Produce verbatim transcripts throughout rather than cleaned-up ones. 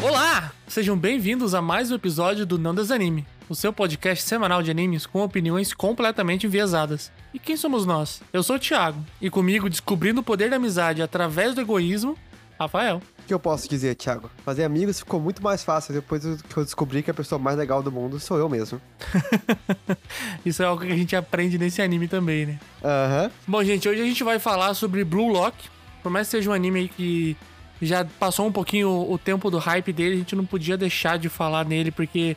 Olá! Sejam bem-vindos a mais um episódio do Não desAnime, o seu podcast semanal de animes com opiniões completamente enviesadas. E quem somos nós? Eu sou o Thiago, e comigo, descobrindo o poder da amizade através do egoísmo, Rafael. O que eu posso dizer, Thiago? Fazer amigos ficou muito mais fácil depois que eu descobri que a pessoa mais legal do mundo sou eu mesmo. Isso é algo que a gente aprende nesse anime também, né? Aham. Uhum. Bom, gente, hoje a gente vai falar sobre Blue Lock. Por mais que seja um anime que já passou um pouquinho o tempo do hype dele, a gente não podia deixar de falar nele, porque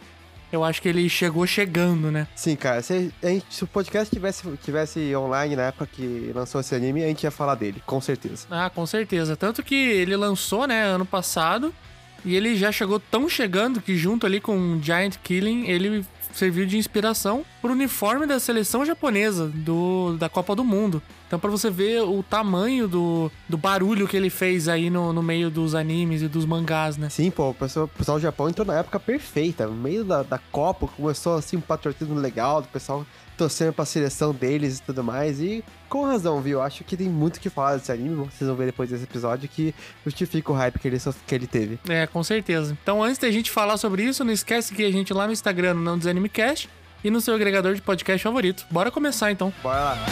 eu acho que ele chegou chegando, né? Sim, cara. Se, a gente, se o podcast tivesse, tivesse online na época que lançou esse anime, a gente ia falar dele, com certeza. Ah, com certeza. Tanto que ele lançou, né, ano passado, e ele já chegou tão chegando que junto ali com Giant Killing, ele serviu de inspiração pro uniforme da seleção japonesa do, da Copa do Mundo. Então, pra você ver o tamanho do, do barulho que ele fez aí no, no meio dos animes e dos mangás, né? Sim, pô, o pessoal, o pessoal do Japão entrou na época perfeita. No meio da, da Copa, começou assim um patriotismo legal, do pessoal torcendo pra seleção deles e tudo mais. E com razão, viu? Acho que tem muito o que falar desse anime. Vocês vão ver depois desse episódio que justifica o hype que ele, que ele teve. É, com certeza. Então, antes da gente falar sobre isso, não esquece que a gente lá no Instagram, no Não DesAnimeCast, e no seu agregador de podcast favorito. Bora começar, então. Bora lá.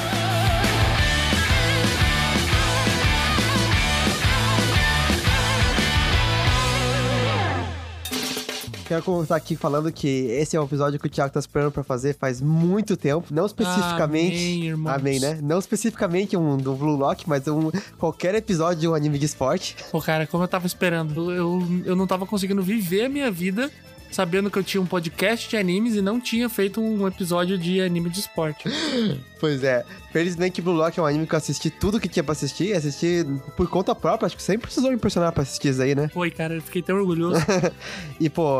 Quero começar aqui falando que esse é um episódio que o Thiago tá esperando pra fazer faz muito tempo. Não especificamente... Amém, irmãos. Amém, né? Não especificamente um do Blue Lock, mas um qualquer episódio de um anime de esporte. Pô, cara, como eu tava esperando. Eu, eu não tava conseguindo viver a minha vida sabendo que eu tinha um podcast de animes e não tinha feito um episódio de anime de esporte. Pois é. Felizmente, Blue Lock é um anime que eu assisti tudo que tinha pra assistir. Assisti por conta própria. Acho que sempre precisou me impressionar pra assistir isso aí, né? Foi, cara. Eu fiquei tão orgulhoso. E, pô,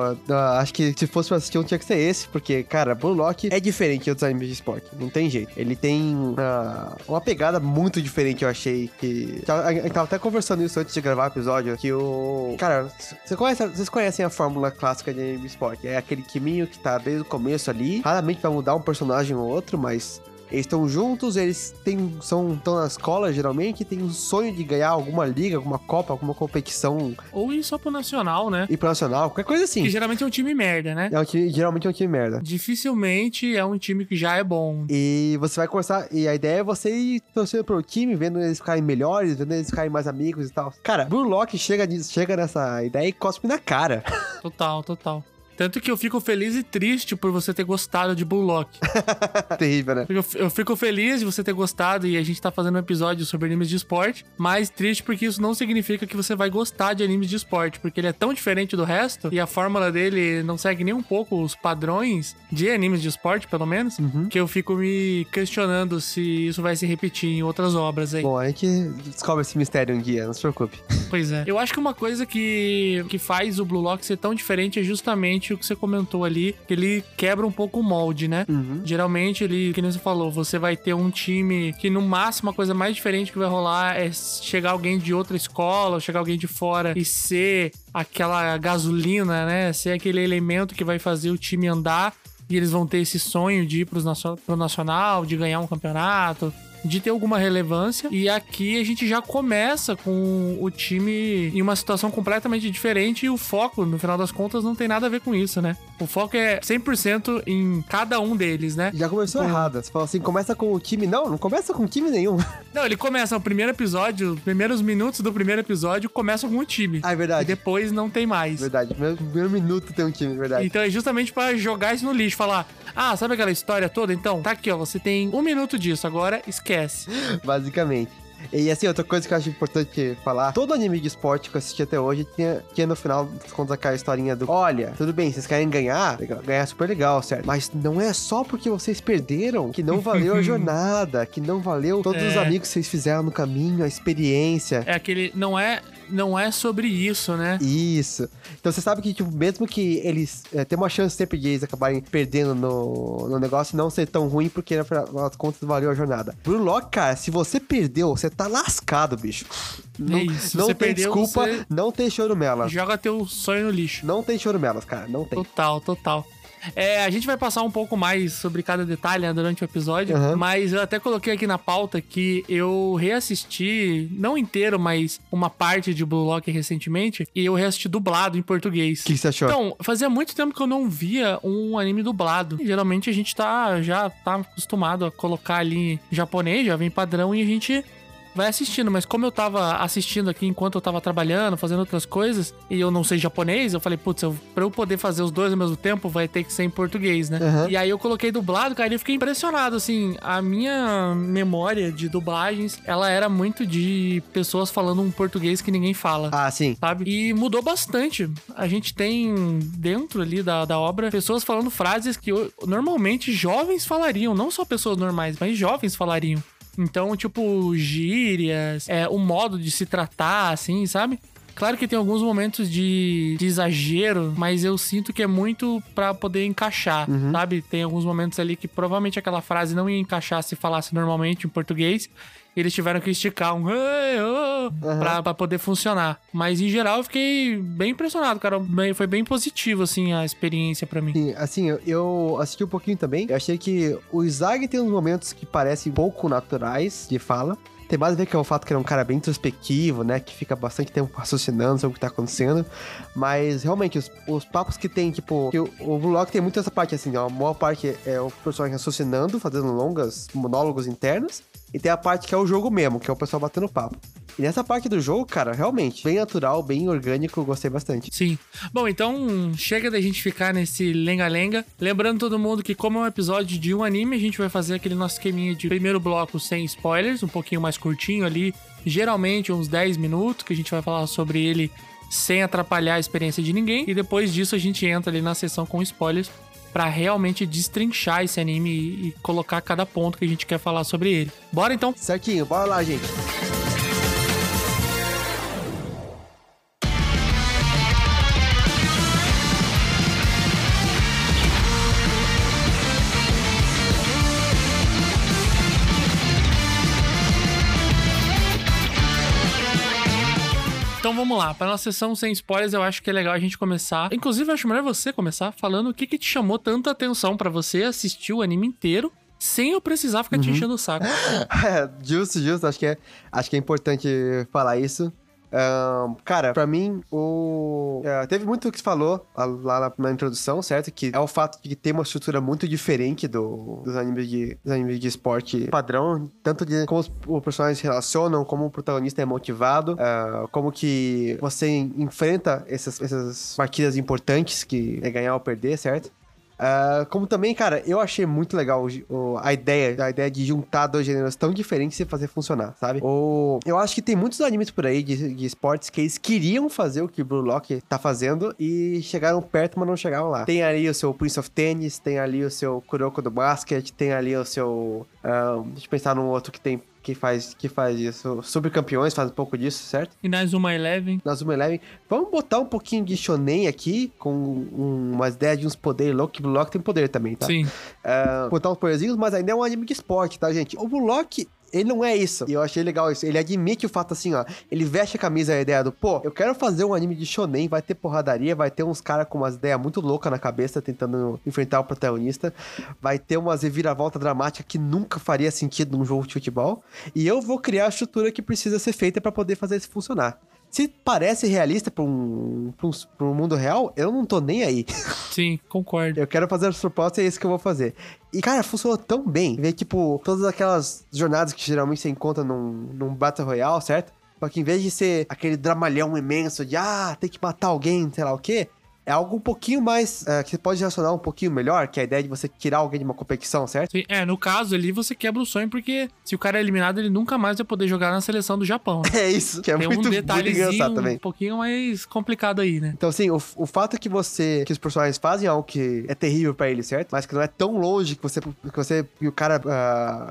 acho que se fosse pra assistir um, tinha que ser esse. Porque, cara, Blue Lock é diferente de outros animes de esporte. Não tem jeito. Ele tem uh, uma pegada muito diferente, eu achei. Que... Eu tava até conversando isso antes de gravar o episódio. Que o... Cara, vocês conhecem, vocês conhecem a fórmula clássica de esporte. É aquele timinho que tá desde o começo ali. Raramente vai mudar um personagem ou outro, mas eles estão juntos, eles têm, são, estão na escola, geralmente, tem um sonho de ganhar alguma liga, alguma copa, alguma competição. Ou ir só pro nacional, né? Ir pro nacional, qualquer coisa assim. Que geralmente é um time merda, né? É um time, geralmente é um time merda. Dificilmente é um time que já é bom. E você vai conversar, e a ideia é você ir torcendo pro time, vendo eles ficarem melhores, vendo eles ficarem mais amigos e tal. Cara, Blue Lock chega, chega nessa ideia e cospe na cara. Total, total. Tanto que eu fico feliz e triste por você ter gostado de Blue Lock. Terrível, né? Eu, eu fico feliz de você ter gostado e a gente tá fazendo um episódio sobre animes de esporte, mas triste porque isso não significa que você vai gostar de animes de esporte, porque ele é tão diferente do resto e a fórmula dele não segue nem um pouco os padrões de animes de esporte, pelo menos, uhum. Que eu fico me questionando se isso vai se repetir em outras obras aí. Bom, a gente descobre esse mistério um dia, não se preocupe. Pois é. Eu acho que uma coisa que, que faz o Blue Lock ser tão diferente é justamente o que você comentou ali, que ele quebra um pouco o molde, né? Uhum. Geralmente ele, que nem você falou, você vai ter um time que no máximo a coisa mais diferente que vai rolar é chegar alguém de outra escola, chegar alguém de fora e ser aquela gasolina, né? Ser aquele elemento que vai fazer o time andar e eles vão ter esse sonho de ir pros nacion- pro nacional, de ganhar um campeonato, de ter alguma relevância. E aqui a gente já começa com o time em uma situação completamente diferente e o foco, no final das contas, não tem nada a ver com isso, né? O foco é cem por cento em cada um deles, né? Já começou com... errado. Você fala assim, começa com o time... Não, não começa com time nenhum. Não, ele começa o primeiro episódio, os primeiros minutos do primeiro episódio começam com o time. Ah, é verdade. E depois não tem mais. Verdade. O primeiro, primeiro minuto tem um time, verdade. Então é justamente pra jogar isso no lixo, falar, ah, sabe aquela história toda? Então, tá aqui, ó, você tem um minuto disso, agora esquece. Basicamente. E assim, outra coisa que eu acho importante falar, todo anime de esporte que eu assisti até hoje tinha, tinha no final conta aquela historinha do, olha, tudo bem, vocês querem ganhar? Legal, ganhar é super legal, certo? Mas não é só porque vocês perderam que não valeu a jornada, que não valeu todos é. os amigos que vocês fizeram no caminho, a experiência. É aquele, não é... não é sobre isso, né? Isso. Então você sabe que, tipo, mesmo que eles é, tem uma chance sempre de eles acabarem perdendo no, no negócio, não ser tão ruim, porque na final das contas valeu a jornada. Blue Lock, cara, se você perdeu, você tá lascado, bicho. Não, é isso. Não você tem perdeu, desculpa, você... não tem chorumelas. Joga teu sonho no lixo. Não tem chorumelas, cara, não tem. Total, total. É, a gente vai passar um pouco mais sobre cada detalhe, né, durante o episódio, uhum. Mas eu até coloquei aqui na pauta que eu reassisti, não inteiro, mas uma parte de Blue Lock recentemente, e eu reassisti dublado em português. O que você achou? Então, fazia muito tempo que eu não via um anime dublado. E, geralmente a gente tá, já tá acostumado a colocar ali em japonês, já vem padrão, e a gente... vai assistindo, mas como eu tava assistindo aqui enquanto eu tava trabalhando, fazendo outras coisas, e eu não sei japonês, eu falei, putz, eu, pra eu poder fazer os dois ao mesmo tempo, vai ter que ser em português, né? Uhum. E aí eu coloquei dublado, cara, e eu fiquei impressionado, assim, a minha memória de dublagens, ela era muito de pessoas falando um português que ninguém fala. Ah, sim. Sabe? E mudou bastante. A gente tem dentro ali da, da obra, pessoas falando frases que normalmente jovens falariam, não só pessoas normais, mas jovens falariam. Então, tipo, gírias, é, o modo de se tratar, assim, sabe? Claro que tem alguns momentos de, de exagero, mas eu sinto que é muito pra poder encaixar, uhum. Sabe? Tem alguns momentos ali que provavelmente aquela frase não ia encaixar se falasse normalmente em português. Eles tiveram que esticar um... Uhum. Pra, pra poder funcionar. Mas, em geral, eu fiquei bem impressionado, cara. Foi bem positivo, assim, a experiência pra mim. Sim, assim, eu assisti um pouquinho também. Eu achei que o Zag tem uns momentos que parecem pouco naturais de fala. Tem mais a ver que é o fato que ele é um cara bem introspectivo, né? Que fica bastante tempo raciocinando sobre o que tá acontecendo. Mas, realmente, os, os papos que tem, tipo... Que o, o Blue Lock tem muito essa parte, assim, ó. A maior parte é o personagem raciocinando, fazendo longas monólogos internos. E tem a parte que é o jogo mesmo, que é o pessoal batendo papo. E nessa parte do jogo, cara, realmente, bem natural, bem orgânico, gostei bastante. Sim. Bom, então, chega da gente ficar nesse lenga-lenga. Lembrando todo mundo que, como é um episódio de um anime, a gente vai fazer aquele nosso esqueminha de primeiro bloco sem spoilers, um pouquinho mais curtinho ali, geralmente uns dez minutos, que a gente vai falar sobre ele sem atrapalhar a experiência de ninguém. E depois disso a gente entra ali na sessão com spoilers, pra realmente destrinchar esse anime e, e colocar cada ponto que a gente quer falar sobre ele. Bora então? Certinho, bora lá, gente. Então vamos lá, para nossa sessão sem spoilers, eu acho que é legal a gente começar. Inclusive, eu acho melhor você começar falando o que, que te chamou tanta atenção para você assistir o anime inteiro sem eu precisar ficar uhum. te enchendo o saco. É, justo, justo. Acho que é, acho que é importante falar isso. Um, cara, pra mim, o... é, teve muito o que se falou lá na, na introdução, certo? Que é o fato de ter uma estrutura muito diferente do, dos, animes de, dos animes de esporte padrão, tanto de como os, os personagens se relacionam, como o protagonista é motivado, uh, como que você enfrenta essas, essas partidas importantes que é ganhar ou perder, certo? Uh, como também, cara, eu achei muito legal o, a ideia, a ideia de juntar dois gêneros tão diferentes e fazer funcionar, sabe? O, eu acho que tem muitos animes por aí de, de esportes que eles queriam fazer o que Blue Lock tá fazendo e chegaram perto, mas não chegaram lá. Tem ali o seu Prince of Tennis, tem ali o seu Kuroko no Basket, tem ali o seu... Uh, deixa eu pensar num outro que tem... Que faz, que faz isso. Subcampeões faz um pouco disso, certo? E Inazuma Eleven. Inazuma Eleven. Vamos botar um pouquinho de shonen aqui, com um, umas ideias de uns poderes loucos, que Blue Lock tem poder também, tá? Sim. Uh, botar uns poderzinhos, mas ainda é um anime de esporte, tá, gente? O Blue Lock... ele não é isso. E eu achei legal isso. Ele admite o fato assim, ó. Ele veste a camisa, a ideia do... Pô, eu quero fazer um anime de shonen. Vai ter porradaria. Vai ter uns caras com umas ideias muito loucas na cabeça tentando enfrentar o protagonista. Vai ter umas reviravolta dramática que nunca faria sentido num jogo de futebol. E eu vou criar a estrutura que precisa ser feita pra poder fazer isso funcionar. Se parece realista pra um, pra um, pra um mundo real, eu não tô nem aí. Sim, concordo. Eu quero fazer as propostas e é isso que eu vou fazer. E, cara, funcionou tão bem. Ver, tipo, todas aquelas jornadas que geralmente você encontra num, num Battle Royale, certo? Só que em vez de ser aquele dramalhão imenso de, ah, tem que matar alguém, sei lá o quê, é algo um pouquinho mais, é, que você pode relacionar um pouquinho melhor, que é a ideia de você tirar alguém de uma competição, certo? Sim, é, no caso ali você quebra o sonho, porque se o cara é eliminado, ele nunca mais vai poder jogar na seleção do Japão. Né? É isso, que é tem muito um detalhezinho também. Um pouquinho mais complicado aí, né? Então, assim, o, o fato que você, que os personagens fazem é algo que é terrível pra eles, certo? Mas que não é tão longe que você, que você, que o cara,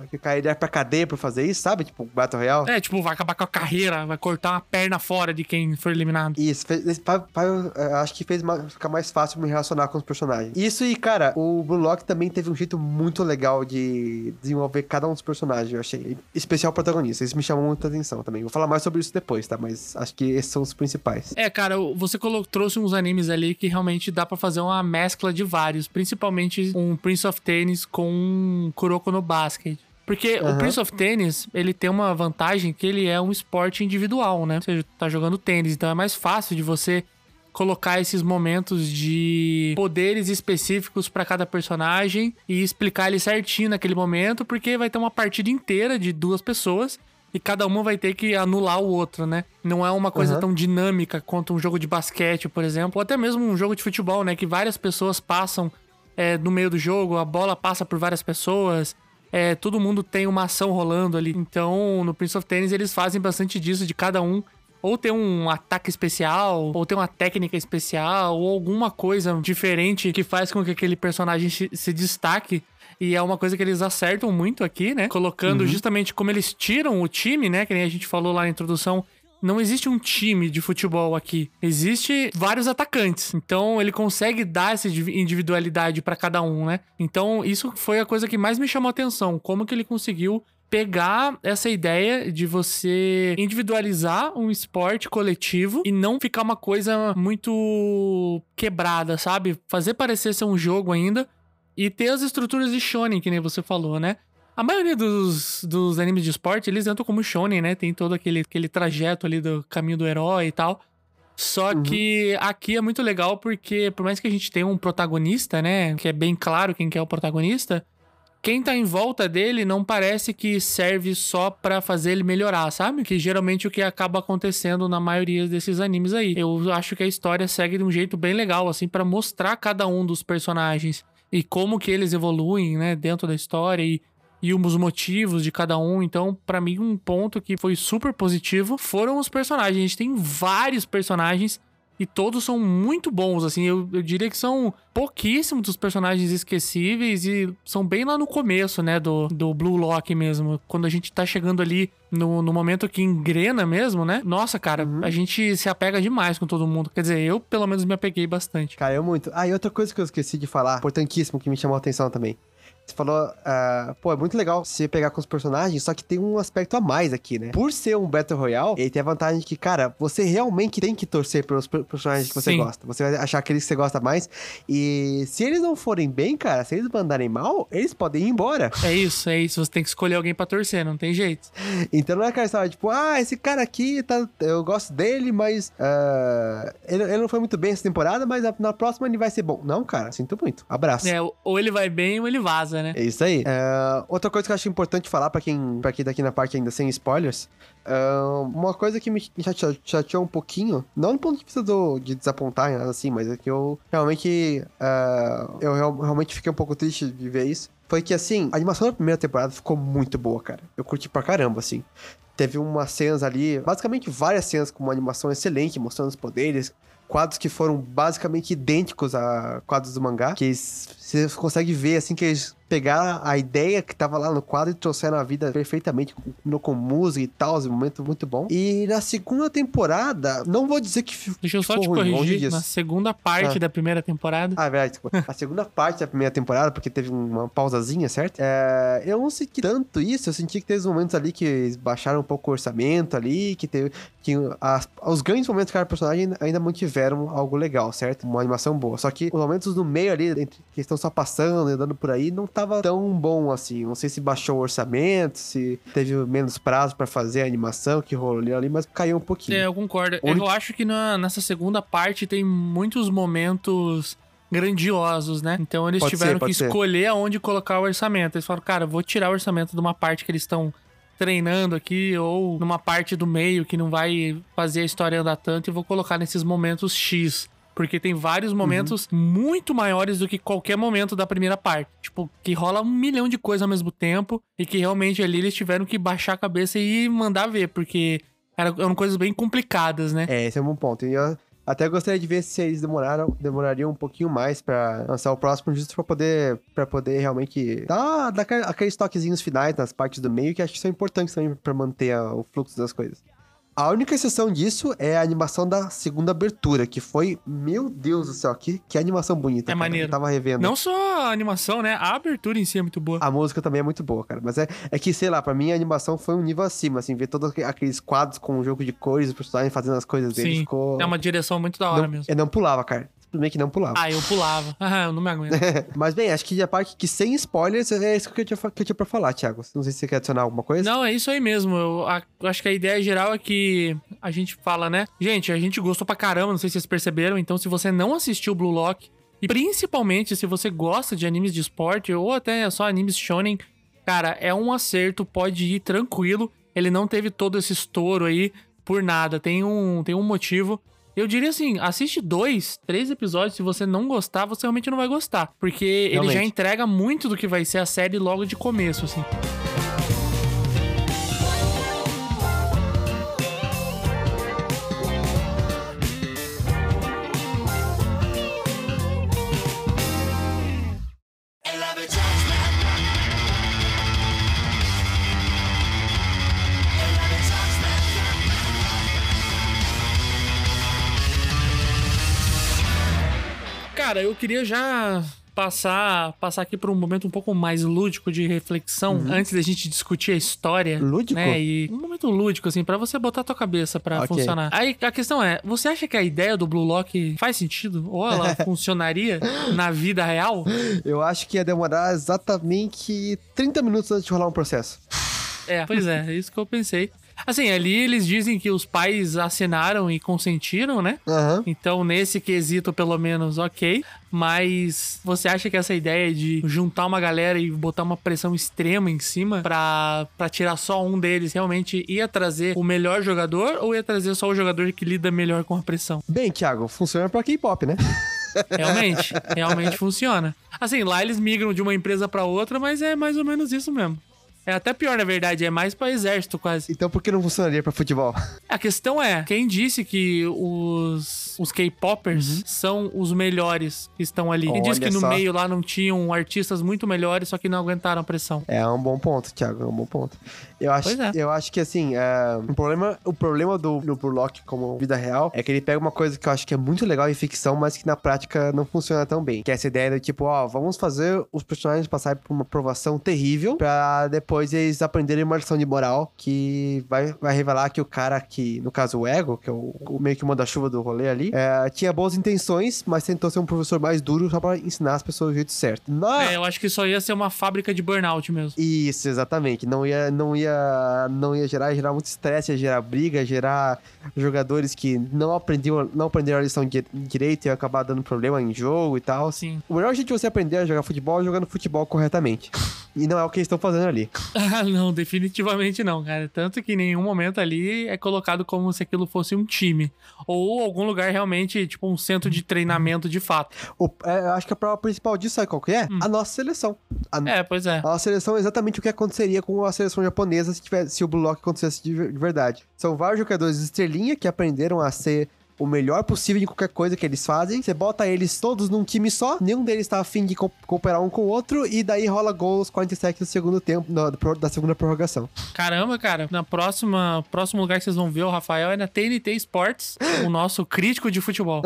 uh, que o cara ele é pra cadeia pra fazer isso, sabe? Tipo, Battle Royale. É, tipo, vai acabar com a carreira, vai cortar uma perna fora de quem for eliminado. Isso, fez, pra, pra, eu acho que fez mais, ficar mais fácil me relacionar com os personagens. Isso e, cara, o Blue Lock também teve um jeito muito legal de desenvolver cada um dos personagens, eu achei. Especial o protagonista, isso me chamou muita atenção também. Vou falar mais sobre isso depois, tá? Mas acho que esses são os principais. É, cara, você colocou, trouxe uns animes ali que realmente dá pra fazer uma mescla de vários, principalmente um Prince of Tennis com um Kuroko no Basket. Porque uhum. o Prince of Tennis, ele tem uma vantagem que ele é um esporte individual, né? Você tá jogando tênis, então é mais fácil de você colocar esses momentos de poderes específicos pra cada personagem e explicar ele certinho naquele momento, porque vai ter uma partida inteira de duas pessoas e cada uma vai ter que anular o outro, né? Não é uma coisa uhum. tão dinâmica quanto um jogo de basquete, por exemplo, ou até mesmo um jogo de futebol, né? Que várias pessoas passam é, no meio do jogo, a bola passa por várias pessoas... É, todo mundo tem uma ação rolando ali. Então, no Prince of Tennis, eles fazem bastante disso, de cada um ou ter um ataque especial, ou ter uma técnica especial, ou alguma coisa diferente que faz com que aquele personagem se, se destaque. E é uma coisa que eles acertam muito aqui, né? Colocando uhum. justamente como eles tiram o time, né? Que nem a gente falou lá na introdução. Não existe um time de futebol aqui. Existe vários atacantes. Então, ele consegue dar essa individualidade pra cada um, né? Então, isso foi a coisa que mais me chamou a atenção. Como que ele conseguiu pegar essa ideia de você individualizar um esporte coletivo e não ficar uma coisa muito quebrada, sabe? Fazer parecer ser um jogo ainda e ter as estruturas de shonen, que nem você falou, né? A maioria dos, dos animes de esporte, eles entram como shonen, né? Tem todo aquele, aquele trajeto ali do caminho do herói e tal. Só uhum. que aqui é muito legal porque, por mais que a gente tenha um protagonista, né? Que é bem claro quem que é o protagonista. Quem tá em volta dele não parece que serve só pra fazer ele melhorar, sabe? Que geralmente o que acaba acontecendo na maioria desses animes aí. Eu acho que a história segue de um jeito bem legal, assim, pra mostrar cada um dos personagens. E como que eles evoluem, né? Dentro da história e... e os motivos de cada um. Então, pra mim, um ponto que foi super positivo foram os personagens. A gente tem vários personagens e todos são muito bons, assim. Eu, eu diria que são pouquíssimos dos personagens esquecíveis e são bem lá no começo, né, do, do Blue Lock mesmo. Quando a gente tá chegando ali no, no momento que engrena mesmo, né? Nossa, cara, uhum. a gente se apega demais com todo mundo. Quer dizer, eu, pelo menos, me apeguei bastante. Caiu muito. Ah, e outra coisa que eu esqueci de falar, importantíssimo, que me chamou a atenção também. Você falou, uh, pô, é muito legal você pegar com os personagens, só que tem um aspecto a mais aqui, né? Por ser um Battle Royale, ele tem a vantagem de que, cara, você realmente tem que torcer pelos personagens que você Sim. gosta. Você vai achar aqueles que você gosta mais. E se eles não forem bem, cara, se eles mandarem mal, eles podem ir embora. É isso, é isso. Você tem que escolher alguém pra torcer, não tem jeito. Então não é aquela história, tipo, ah, esse cara aqui, tá, eu gosto dele, mas uh, ele, ele não foi muito bem essa temporada, mas na próxima ele vai ser bom. Não, cara, sinto muito. Abraço. É, ou ele vai bem ou ele vaza. Né? É isso aí. Uh, outra coisa que eu acho importante falar pra quem, pra quem daqui na parte ainda sem spoilers, uh, uma coisa que me chateou, chateou um pouquinho, não no ponto de vista do, de desapontar, nada assim, mas é que eu realmente, uh, eu real, realmente fiquei um pouco triste de ver isso, foi que assim, a animação da primeira temporada ficou muito boa, cara. Eu curti pra caramba, assim. Teve umas cenas ali, basicamente várias cenas com uma animação excelente, mostrando os poderes, quadros que foram basicamente idênticos a quadros do mangá, que você consegue ver, assim, que eles pegaram a ideia que tava lá no quadro e trouxeram a vida perfeitamente, com música e tal, um momento muito bom. E na segunda temporada, não vou dizer que ficou Deixa eu só te ruim, corrigir, na segunda parte ah. da primeira temporada. Ah, verdade, a segunda parte da primeira temporada, porque teve uma pausazinha, certo? É, eu não senti tanto isso, eu senti que teve momentos ali que eles baixaram um pouco o orçamento ali, que teve... que as, os grandes momentos de cada personagem ainda mantiveram algo legal, certo? Uma animação boa. Só que os momentos no meio ali, entre, que estão só passando e andando por aí, não tava tão bom assim. Não sei se baixou o orçamento, se teve menos prazo pra fazer a animação que rolou ali, mas caiu um pouquinho. É, eu concordo. Onde... Eu acho que na, nessa segunda parte tem muitos momentos grandiosos, né? Então eles pode tiveram ser, que ser. escolher aonde colocar o orçamento. Eles falaram, cara, vou tirar o orçamento de uma parte que eles estão treinando aqui, ou numa parte do meio que não vai fazer a história andar tanto, e vou colocar nesses momentos X. Porque tem vários momentos uhum. muito maiores do que qualquer momento da primeira parte. Tipo, que rola um milhão de coisas ao mesmo tempo. E que realmente ali eles tiveram que baixar a cabeça e mandar ver. Porque eram coisas bem complicadas, né? É, esse é um bom ponto. E eu até gostaria de ver se eles demoraram, demorariam um pouquinho mais pra lançar o próximo. Justo pra poder, pra poder realmente dar, dar aqueles toquezinhos finais nas partes do meio. Que acho que são importantes também pra manter o fluxo das coisas. A única exceção disso é a animação da segunda abertura, que foi... Meu Deus do céu, que, que animação bonita. É maneiro. Eu tava revendo. Não só a animação, né? A abertura em si é muito boa. A música também é muito boa, cara. Mas é, é que, sei lá, pra mim a animação foi um nível acima, assim. Ver todos aqueles quadros com um jogo de cores, o personagem fazendo as coisas dele. Sim, ficou... é uma direção muito da hora não, mesmo. Eu não pulava, cara. Simplesmente não pulava. Ah, eu pulava. Ah, eu não me aguento. Mas bem, acho que a parte que sem spoilers é isso que eu tinha, que eu tinha pra falar, Thiago. Não sei se você quer adicionar alguma coisa. Não, é isso aí mesmo. Eu, a, eu acho que a ideia geral é que a gente fala, né? Gente, a gente gostou pra caramba, não sei se vocês perceberam. Então, se você não assistiu Blue Lock, e principalmente se você gosta de animes de esporte, ou até só animes shonen, cara, é um acerto, pode ir tranquilo. Ele não teve todo esse estouro aí por nada. Tem um, tem um motivo... Eu diria assim, assiste dois, três episódios, se você não gostar, você realmente não vai gostar. Porque realmente. Ele já entrega muito do que vai ser a série logo de começo, assim. Cara, eu queria já passar, passar aqui por um momento um pouco mais lúdico de reflexão, uhum. antes da gente discutir a história. Lúdico? Né? E um momento lúdico, assim, pra você botar a tua cabeça pra okay. funcionar. Aí a questão é, você acha que a ideia do Blue Lock faz sentido? Ou ela funcionaria na vida real? Eu acho que ia demorar exatamente trinta minutos antes de rolar um processo. É, pois é, é isso que eu pensei. Assim, ali eles dizem que os pais assinaram e consentiram, né? Uhum. Então, nesse quesito, pelo menos, ok. Mas você acha que essa ideia de juntar uma galera e botar uma pressão extrema em cima pra, pra tirar só um deles realmente ia trazer o melhor jogador ou ia trazer só o jogador que lida melhor com a pressão? Bem, Thiago, funciona pra K-pop, né? Realmente, realmente funciona. Assim, lá eles migram de uma empresa pra outra, mas é mais ou menos isso mesmo. É até pior, na verdade. É mais pra exército, quase. Então, por que não funcionaria pra futebol? A questão é, quem disse que os, os K-popers uhum. são os melhores que estão ali? Olha, quem disse que no só. meio lá não tinham artistas muito melhores, só que não aguentaram a pressão? É um bom ponto, Thiago. É um bom ponto. Eu acho, pois é. Eu acho que, assim, é, o problema, o problema do, do Blue Lock como vida real é que ele pega uma coisa que eu acho que é muito legal em ficção, mas que na prática não funciona tão bem. Que é essa ideia do tipo, ó, vamos fazer os personagens passarem por uma provação terrível pra depois Depois eles aprenderem uma lição de moral que vai, vai revelar que o cara que, no caso o Ego, que é o, o meio que manda-chuva do rolê ali, é, tinha boas intenções, mas tentou ser um professor mais duro só pra ensinar as pessoas do jeito certo. Não... É, eu acho que isso ia ser uma fábrica de burnout mesmo. Isso, exatamente. Não ia, não ia, não ia gerar, ia gerar muito estresse, ia gerar briga, ia gerar jogadores que não aprendiam, não aprenderam a lição de, direito e iam acabar dando problema em jogo e tal. Sim. O melhor jeito de você aprender a jogar futebol é jogando futebol corretamente. E não é o que eles estão fazendo ali. Ah, não, definitivamente não, cara. Tanto que em nenhum momento ali é colocado como se aquilo fosse um time. Ou algum lugar realmente, tipo, um centro de treinamento de fato. O, é, acho que a prova principal disso, sabe qual que é? Hum. A nossa seleção. A, é, pois é. A nossa seleção é exatamente o que aconteceria com a seleção japonesa se, tivesse, se o Blue Lock acontecesse de verdade. São vários jogadores de estrelinha que aprenderam a ser... o melhor possível de qualquer coisa que eles fazem. Você bota eles todos num time só, nenhum deles tá afim de co- cooperar um com o outro, e daí rola gol aos quarenta e sete do segundo tempo, no, da segunda prorrogação. Caramba, cara, na próxima próximo lugar que vocês vão ver o Rafael é na T N T Sports, o nosso crítico de futebol.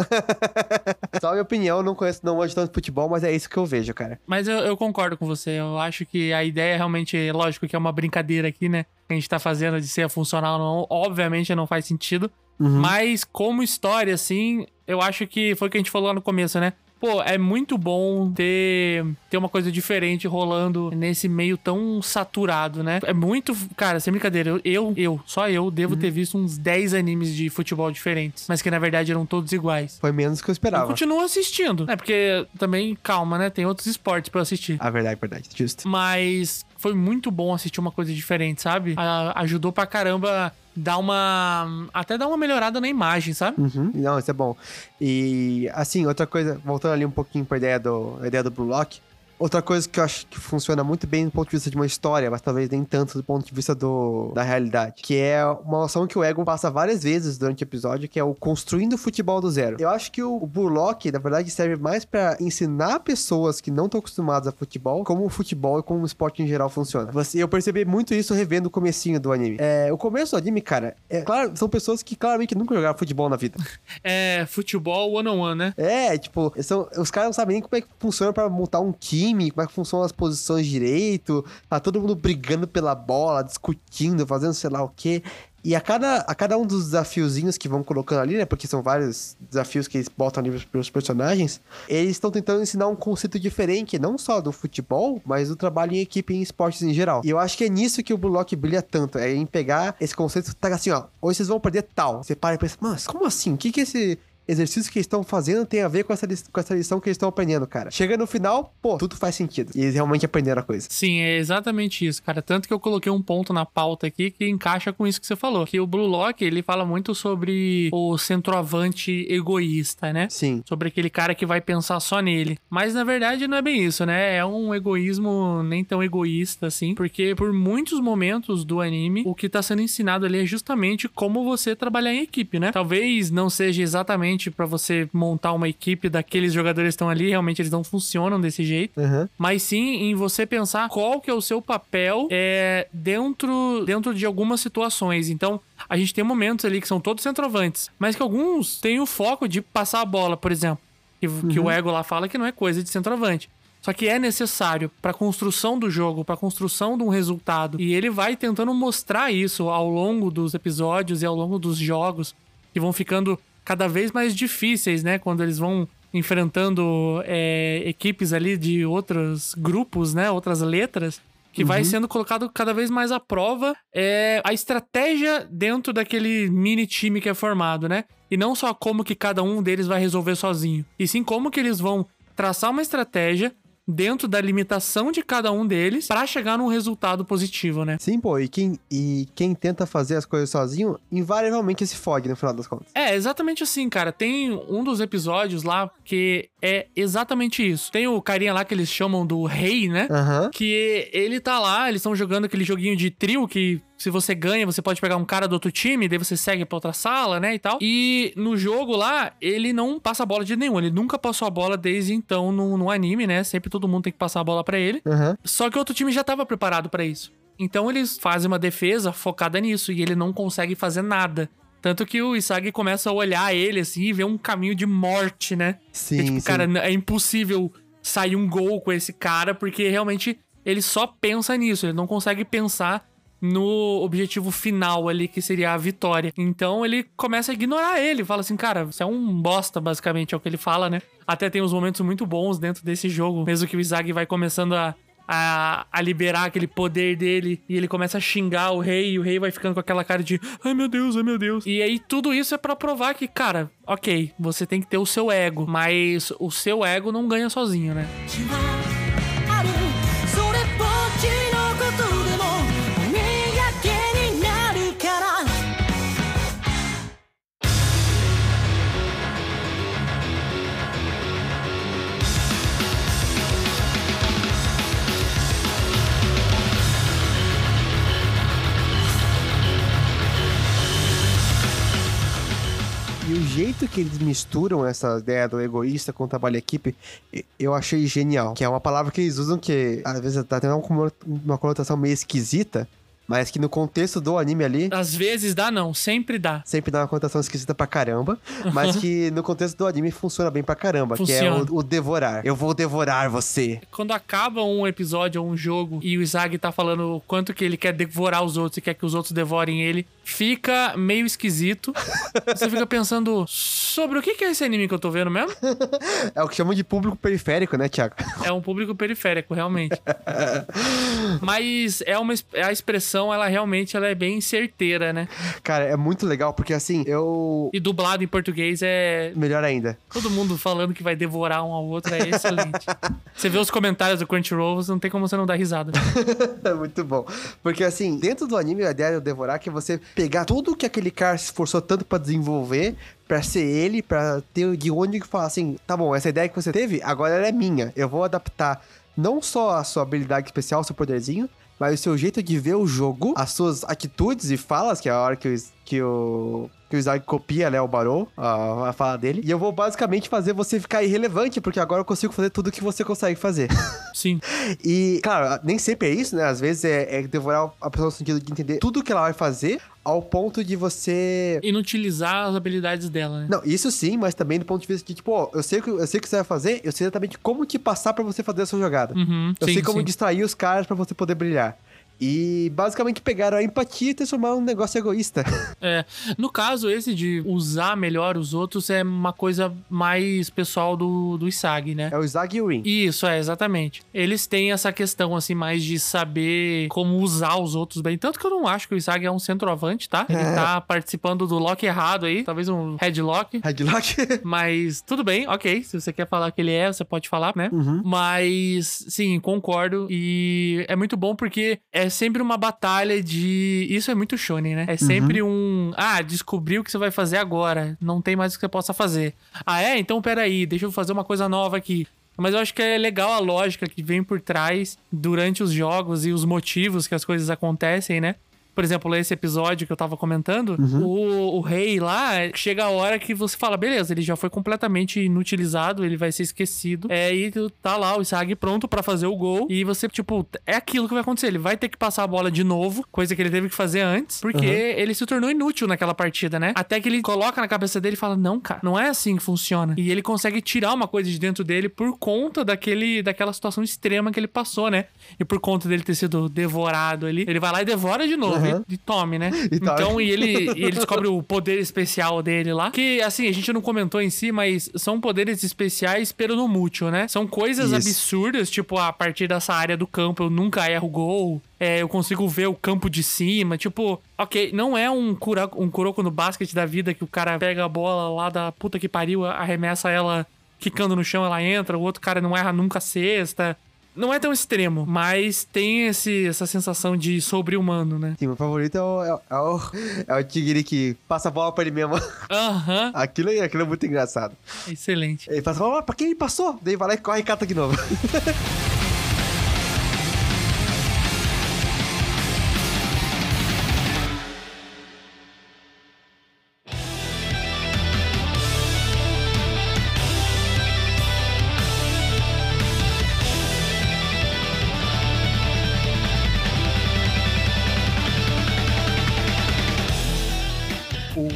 Só a minha opinião, não conheço, não manjo tanto de futebol, mas é isso que eu vejo, cara. Mas eu, eu concordo com você, eu acho que a ideia realmente, é lógico que é uma brincadeira aqui, né, que a gente tá fazendo de ser funcional não, obviamente não faz sentido. Uhum. Mas como história, assim, eu acho que foi o que a gente falou lá no começo, né? Pô, é muito bom ter, ter uma coisa diferente rolando nesse meio tão saturado, né? É muito... Cara, sem brincadeira, eu, eu só eu, devo uhum. ter visto uns dez animes de futebol diferentes. Mas que, na verdade, eram todos iguais. Foi menos que eu esperava. Eu continuo assistindo. É, né? Porque também, calma, né? Tem outros esportes pra eu assistir. Ah, verdade, verdade. Justo. Mas foi muito bom assistir uma coisa diferente, sabe? A, ajudou pra caramba... dá uma... até dá uma melhorada na imagem, sabe? Uhum. Não, isso é bom. E, assim, outra coisa, voltando ali um pouquinho pra ideia do, a ideia do Blue Lock, outra coisa que eu acho que funciona muito bem do ponto de vista de uma história, mas talvez nem tanto do ponto de vista do, da realidade, que é uma noção que o Egon passa várias vezes durante o episódio, que é o construindo o futebol do zero. Eu acho que o, o Blue Lock, na verdade, serve mais pra ensinar pessoas que não estão acostumadas a futebol, como o futebol e como o esporte em geral funciona. Você, eu percebi muito isso revendo o comecinho do anime. É, o começo do anime, cara, é, claro, são pessoas que claramente nunca jogaram futebol na vida. É, futebol one-on-one, né? É, tipo, são, os caras não sabem nem como é que funciona pra montar um time, como é que funcionam as posições direito, tá todo mundo brigando pela bola, discutindo, fazendo sei lá o quê. E a cada, a cada um dos desafiozinhos que vão colocando ali, né? Porque são vários desafios que eles botam ali pros personagens. Eles estão tentando ensinar um conceito diferente, não só do futebol, mas do trabalho em equipe e em esportes em geral. E eu acho que é nisso que o Blue Lock brilha tanto. É em pegar esse conceito, tá assim, ó. Hoje vocês vão perder tal. Você para e pensa, mas como assim? O que que esse... exercícios que eles estão fazendo tem a ver com essa, li- com essa lição que eles estão aprendendo, cara. Chega no final, pô, tudo faz sentido. E eles realmente aprenderam a coisa. Sim, é exatamente isso, cara. Tanto que eu coloquei um ponto na pauta aqui que encaixa com isso que você falou. Que o Blue Lock, ele fala muito sobre o centroavante egoísta, né? Sim. Sobre aquele cara que vai pensar só nele. Mas, na verdade, não é bem isso, né? É um egoísmo nem tão egoísta, assim. Porque, por muitos momentos do anime, o que tá sendo ensinado ali é justamente como você trabalhar em equipe, né? Talvez não seja exatamente pra você montar uma equipe daqueles jogadores que estão ali, realmente eles não funcionam desse jeito, uhum. Mas sim em você pensar qual que é o seu papel é, dentro, dentro de algumas situações. Então, a gente tem momentos ali que são todos centroavantes, mas que alguns têm o foco de passar a bola, por exemplo, que, uhum. que o Ego lá fala que não é coisa de centroavante. Só que é necessário pra construção do jogo, pra construção de um resultado. E ele vai tentando mostrar isso ao longo dos episódios e ao longo dos jogos, que vão ficando cada vez mais difíceis, né? Quando eles vão enfrentando é, equipes ali de outros grupos, né? Outras letras, que uhum. vai sendo colocado cada vez mais à prova é, a estratégia dentro daquele mini time que é formado, né? E não só como que cada um deles vai resolver sozinho, e sim como que eles vão traçar uma estratégia dentro da limitação de cada um deles pra chegar num resultado positivo, né? Sim, pô, e quem, e quem tenta fazer as coisas sozinho, invariavelmente se fode no final das contas. É, exatamente assim, cara. Tem um dos episódios lá que é exatamente isso. Tem o carinha lá que eles chamam do rei, né? Uhum. Que ele tá lá, eles estão jogando aquele joguinho de trio que se você ganha, você pode pegar um cara do outro time, daí você segue pra outra sala, né, e tal. E no jogo lá, ele não passa a bola de nenhum. Ele nunca passou a bola desde então no, no anime, né? Sempre todo mundo tem que passar a bola pra ele. Uhum. Só que o outro time já tava preparado pra isso. Então eles fazem uma defesa focada nisso e ele não consegue fazer nada. Tanto que o Isagi começa a olhar ele, assim, e vê um caminho de morte, né? Sim, é, tipo, sim. Cara, é impossível sair um gol com esse cara, porque realmente ele só pensa nisso. Ele não consegue pensar no objetivo final ali, que seria a vitória. Então ele começa a ignorar ele, fala assim, cara, você é um bosta, basicamente, é o que ele fala, né? Até tem uns momentos muito bons dentro desse jogo, mesmo que o Isagi vai começando a, a, a liberar aquele poder dele, e ele começa a xingar o rei, e o rei vai ficando com aquela cara de, ai meu Deus, ai meu Deus. E aí tudo isso é pra provar que, cara, ok, você tem que ter o seu ego, mas o seu ego não ganha sozinho, né? O jeito que eles misturam essa ideia do egoísta com o trabalho de equipe, eu achei genial. Que é uma palavra que eles usam que, às vezes, tá tendo uma conotação meio esquisita, mas que no contexto do anime ali... Às vezes dá, não. Sempre dá. Sempre dá uma conotação esquisita pra caramba, mas que no contexto do anime funciona bem pra caramba, funciona. Que é o, o devorar. Eu vou devorar você. Quando acaba um episódio ou um jogo e o Isagi tá falando o quanto que ele quer devorar os outros e quer que os outros devorem ele, fica meio esquisito. Você fica pensando, sobre o que é esse anime que eu tô vendo mesmo? É o que chamam de público periférico, né, Thiago? É um público periférico, realmente. Mas é uma, a expressão ela realmente ela é bem certeira, né? Cara, é muito legal, porque assim, eu... E dublado em português é... Melhor ainda. Todo mundo falando que vai devorar um ao outro é excelente. Você vê os comentários do Crunchyroll, não tem como você não dar risada. É muito bom. Porque assim, dentro do anime, a ideia de devorar é que você pegar tudo que aquele cara se esforçou tanto pra desenvolver, pra ser ele, pra ter de onde falar assim, tá bom, essa ideia que você teve, agora ela é minha. Eu vou adaptar não só a sua habilidade especial, o seu poderzinho, mas o seu jeito de ver o jogo, as suas atitudes e falas, que é a hora que o que o, que o Isaac copia, né, o Barô, a, a fala dele. E eu vou basicamente fazer você ficar irrelevante, porque agora eu consigo fazer tudo que você consegue fazer. Sim. E, cara, nem sempre é isso, né? Às vezes é, é devorar a pessoa no sentido de entender tudo que ela vai fazer, ao ponto de você... inutilizar as habilidades dela, né? Não, isso sim, mas também do ponto de vista de, tipo, ó, eu sei o que, eu sei que você vai fazer, eu sei exatamente como te passar pra você fazer a sua jogada. Uhum, eu sim, sei como sim. distrair os caras pra você poder brilhar. E basicamente pegaram a empatia e transformaram num negócio egoísta. É, no caso esse de usar melhor os outros é uma coisa mais pessoal do, do Isagi, né? É o Isagi e o Rin. Isso, é, exatamente. Eles têm essa questão, assim, mais de saber como usar os outros bem. Tanto que eu não acho que o Isagi é um centroavante, tá? Ele é. tá participando do lock errado aí, talvez um headlock. Headlock? Mas tudo bem, ok. Se você quer falar que ele é, você pode falar, né? Uhum. Mas, sim, concordo. E é muito bom porque... é É sempre uma batalha de... isso é muito shonen, né? É sempre uhum. um... ah, descobri o que você vai fazer agora. Não tem mais o que você possa fazer. Ah, é? Então peraí, deixa eu fazer uma coisa nova aqui. Mas eu acho que é legal a lógica que vem por trás durante os jogos e os motivos que as coisas acontecem, né? Por exemplo, esse episódio que eu tava comentando, uhum. o, o rei lá, chega a hora que você fala, beleza, ele já foi completamente inutilizado, ele vai ser esquecido. É, e tá lá o Isagi pronto pra fazer o gol. E você, tipo, é aquilo que vai acontecer. Ele vai ter que passar a bola de novo, coisa que ele teve que fazer antes, porque uhum. ele se tornou inútil naquela partida, né? Até que ele coloca na cabeça dele e fala, não, cara, não é assim que funciona. E ele consegue tirar uma coisa de dentro dele por conta daquele, daquela situação extrema que ele passou, né? E por conta dele ter sido devorado ali, ele vai lá e devora de novo. Uhum. De Tommy, né? E então, e ele, e ele descobre o poder especial dele lá. Que, assim, a gente não comentou em si, mas são poderes especiais, pero no mútil, né? São coisas Isso. absurdas, tipo, a partir dessa área do campo eu nunca erro gol. É, eu consigo ver o campo de cima, tipo... ok, não é um, cura, um Kuroko no Basket da vida que o cara pega a bola lá da puta que pariu, arremessa ela quicando no chão, ela entra. O outro cara não erra nunca a cesta... não é tão extremo, mas tem esse, essa sensação de sobre-humano, né? Sim, meu favorito é o, é, é o, é o tigre que passa a bola pra ele mesmo. Aham. Uhum. Aquilo, aquilo é muito engraçado. Excelente. Ele passa a bola pra quem ele passou, daí vai lá e corre e cata de novo.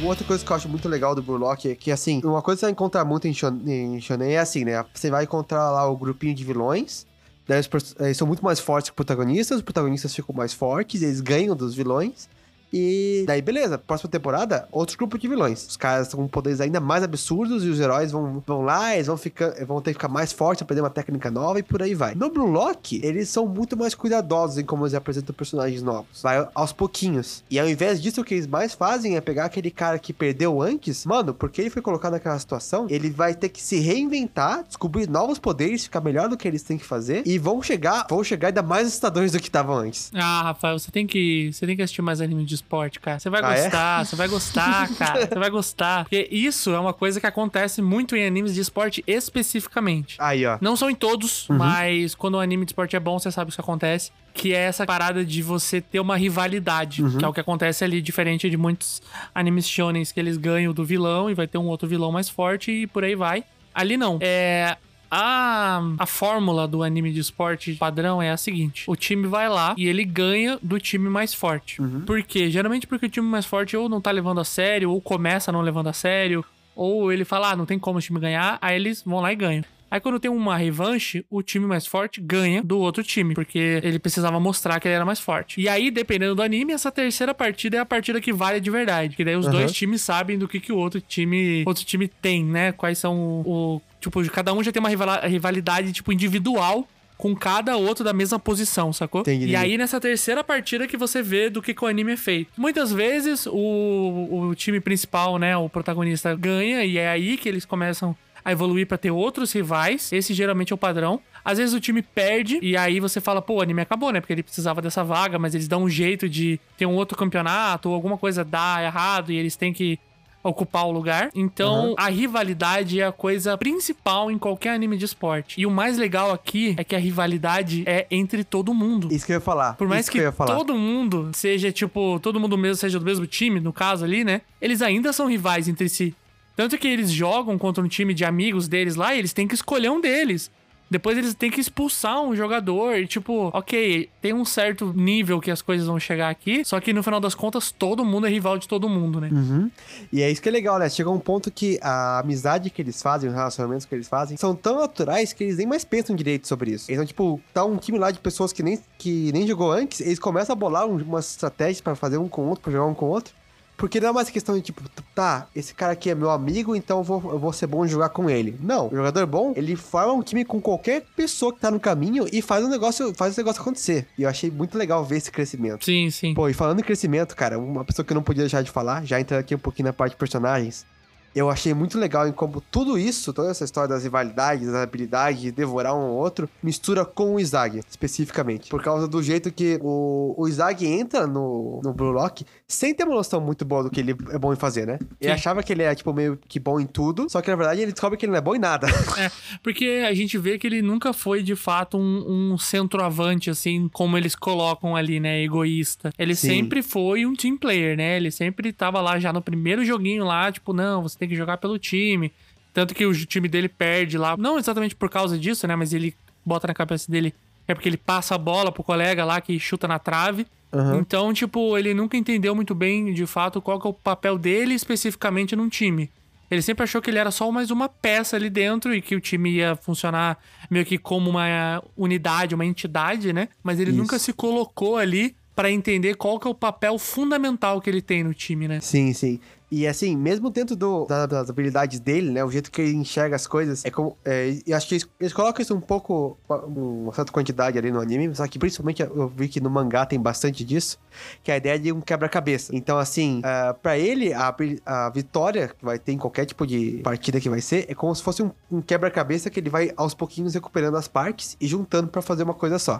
Outra coisa que eu acho muito legal do Blue Lock é que, assim, uma coisa que você vai encontrar muito em shonen é assim, né? Você vai encontrar lá o grupinho de vilões, daí eles são muito mais fortes que os protagonistas, os protagonistas ficam mais fortes, eles ganham dos vilões, e daí, beleza, próxima temporada, outro grupo de vilões. Os caras com poderes ainda mais absurdos e os heróis vão, vão lá, eles vão, ficar, vão ter que ficar mais fortes, aprender uma técnica nova e por aí vai. No Blue Lock, eles são muito mais cuidadosos em como eles apresentam personagens novos. Vai aos pouquinhos. E ao invés disso, o que eles mais fazem é pegar aquele cara que perdeu antes. Mano, porque ele foi colocado naquela situação, ele vai ter que se reinventar, descobrir novos poderes, ficar melhor do que eles têm que fazer e vão chegar, vão chegar ainda mais assustadores do que estavam antes. Ah, Rafael, você tem que, você tem que assistir mais anime de esporte, cara. Você vai ah, gostar, é? Você vai gostar, cara. Você vai gostar. Porque isso é uma coisa que acontece muito em animes de esporte especificamente. Aí, ó. Não são em todos, uhum. mas quando um anime de esporte é bom, você sabe o que acontece. Que é essa parada de você ter uma rivalidade, uhum. que é o que acontece ali, diferente de muitos animes shonens que eles ganham do vilão e vai ter um outro vilão mais forte e por aí vai. Ali não. É... A, a fórmula do anime de esporte padrão é a seguinte. O time vai lá e ele ganha do time mais forte. Uhum. Por quê? Geralmente porque o time mais forte ou não tá levando a sério, ou começa não levando a sério, ou ele fala, ah, não tem como o time ganhar, aí eles vão lá e ganham. Aí quando tem uma revanche, o time mais forte ganha do outro time, porque ele precisava mostrar que ele era mais forte. E aí, dependendo do anime, essa terceira partida é a partida que vale de verdade, que daí os uhum. dois times sabem do que, que o outro time, outro time tem, né? Quais são o... o tipo, cada um já tem uma rivalidade, tipo, individual com cada outro da mesma posição, sacou? Entendi. E aí, nessa terceira partida que você vê do que, que o anime é feito. Muitas vezes, o, o time principal, né, o protagonista ganha, e é aí que eles começam a evoluir pra ter outros rivais. Esse geralmente é o padrão. Às vezes o time perde e aí você fala, pô, o anime acabou, né? Porque ele precisava dessa vaga, mas eles dão um jeito de ter um outro campeonato ou alguma coisa dá errado e eles têm que ocupar o lugar. Então, uhum. a rivalidade é a coisa principal em qualquer anime de esporte. E o mais legal aqui é que a rivalidade é entre todo mundo. Isso que eu ia falar. Por mais que, que todo mundo seja, tipo, todo mundo mesmo seja do mesmo time, no caso ali, né? Eles ainda são rivais entre si. Tanto que eles jogam contra um time de amigos deles lá e eles têm que escolher um deles. Depois eles têm que expulsar um jogador e, tipo, ok, tem um certo nível que as coisas vão chegar aqui, só que no final das contas todo mundo é rival de todo mundo, né? Uhum. E é isso que é legal, né? Chega um ponto que a amizade que eles fazem, os relacionamentos que eles fazem, são tão naturais que eles nem mais pensam direito sobre isso. Então, tipo, tá um time lá de pessoas que nem, que nem jogou antes, eles começam a bolar umas estratégias pra fazer um com o outro, pra jogar um com o outro. Porque não é mais questão de, tipo, tá, esse cara aqui é meu amigo, então eu vou, eu vou ser bom em jogar com ele. Não. O jogador bom, ele forma um time com qualquer pessoa que tá no caminho e faz um negócio, faz um negócio acontecer. E eu achei muito legal ver esse crescimento. Sim, sim. Pô, e falando em crescimento, cara, uma pessoa que eu não podia deixar de falar, já entrando aqui um pouquinho na parte de personagens, eu achei muito legal em como tudo isso, toda essa história das rivalidades, das habilidades, de devorar um ao outro, mistura com o Izagi, especificamente. Por causa do jeito que o, o Izagi entra no, no Blue Lock sem ter uma noção muito boa do que ele é bom em fazer, né? Ele achava que ele é, tipo, meio que bom em tudo, só que, na verdade, ele descobre que ele não é bom em nada. É, porque a gente vê que ele nunca foi, de fato, um, um centroavante, assim, como eles colocam ali, né? Egoísta. Ele Sim. sempre foi um team player, né? Ele sempre tava lá já no primeiro joguinho lá, tipo, não, você tem que jogar pelo time. Tanto que o time dele perde lá. Não exatamente por causa disso, né? Mas ele bota na cabeça dele... É porque ele passa a bola pro colega lá que chuta na trave. Uhum. Então, tipo, ele nunca entendeu muito bem, de fato, qual que é o papel dele especificamente num time. Ele sempre achou que ele era só mais uma peça ali dentro e que o time ia funcionar meio que como uma unidade, uma entidade, né? Mas ele Isso. nunca se colocou ali pra entender qual que é o papel fundamental que ele tem no time, né? Sim, sim. E assim, mesmo dentro do, das habilidades dele, né? O jeito que ele enxerga as coisas, é como. É, eu acho que eles, eles colocam isso um pouco, uma certa quantidade ali no anime, só que principalmente eu vi que no mangá tem bastante disso, que é a ideia de um quebra-cabeça. Então, assim, uh, pra ele, a, a vitória que vai ter em qualquer tipo de partida que vai ser, é como se fosse um, um quebra-cabeça que ele vai aos pouquinhos recuperando as partes e juntando pra fazer uma coisa só.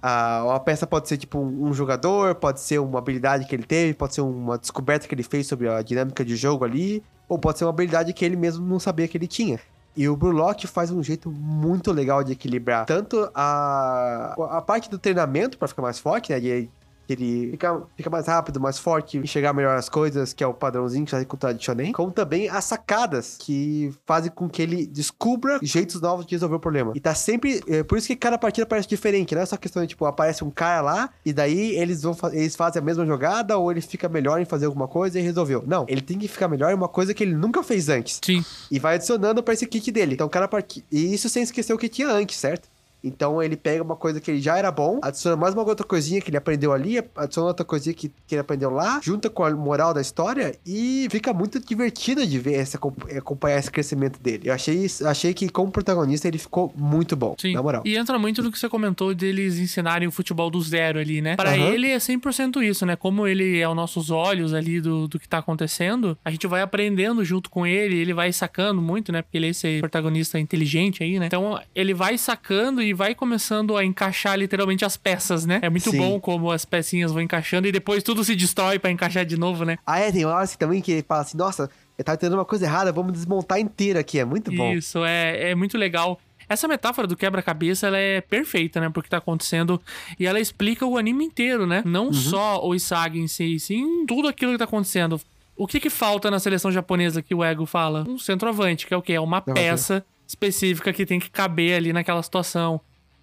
Ah, uma peça pode ser tipo um jogador, pode ser uma habilidade que ele teve, pode ser uma descoberta que ele fez sobre a dinâmica de jogo ali, ou pode ser uma habilidade que ele mesmo não sabia que ele tinha. E o Blue Lock faz um jeito muito legal de equilibrar tanto a, a parte do treinamento pra ficar mais forte, né, de ele fica, fica mais rápido, mais forte, enxergar melhor as coisas, que é o padrãozinho que já é encontrado de Shonen, como também as sacadas que fazem com que ele descubra jeitos novos de resolver o problema. E tá sempre... É por isso que cada partida parece diferente, não é só questão de, tipo, aparece um cara lá e daí eles, vão, eles fazem a mesma jogada ou ele fica melhor em fazer alguma coisa e resolveu. Não, ele tem que ficar melhor em uma coisa que ele nunca fez antes. Sim. E vai adicionando pra esse kit dele. Então, cada partida... E isso sem esquecer o que tinha antes, certo? Então, ele pega uma coisa que ele já era bom, adiciona mais uma outra coisinha que ele aprendeu ali, adiciona outra coisinha que, que ele aprendeu lá, junta com a moral da história e fica muito divertido de ver, essa, acompanhar esse crescimento dele. Eu achei, achei que, como protagonista, ele ficou muito bom, Sim. na moral. E entra muito no que você comentou deles ensinarem o futebol do zero ali, né? Pra uhum. ele é cem por cento isso, né? Como ele é os nossos olhos ali do, do que tá acontecendo, a gente vai aprendendo junto com ele, ele vai sacando muito, né? Porque ele é esse protagonista inteligente aí, né? Então, ele vai sacando e E vai começando a encaixar literalmente as peças, né? É muito Sim. bom como as pecinhas vão encaixando e depois tudo se destrói pra encaixar de novo, né? Ah, é, tem horas também que ele fala assim, nossa, eu tava tendo uma coisa errada, vamos desmontar inteira aqui, é muito bom. Isso, é, é muito legal. Essa metáfora do quebra-cabeça, ela é perfeita, né? Porque tá acontecendo e ela explica o anime inteiro, né? Não uhum. só o Izagi em si, sim tudo aquilo que tá acontecendo. O que que falta na seleção japonesa que o Ego fala? Um centroavante, que é o quê? É uma Não peça... específica que tem que caber ali naquela situação.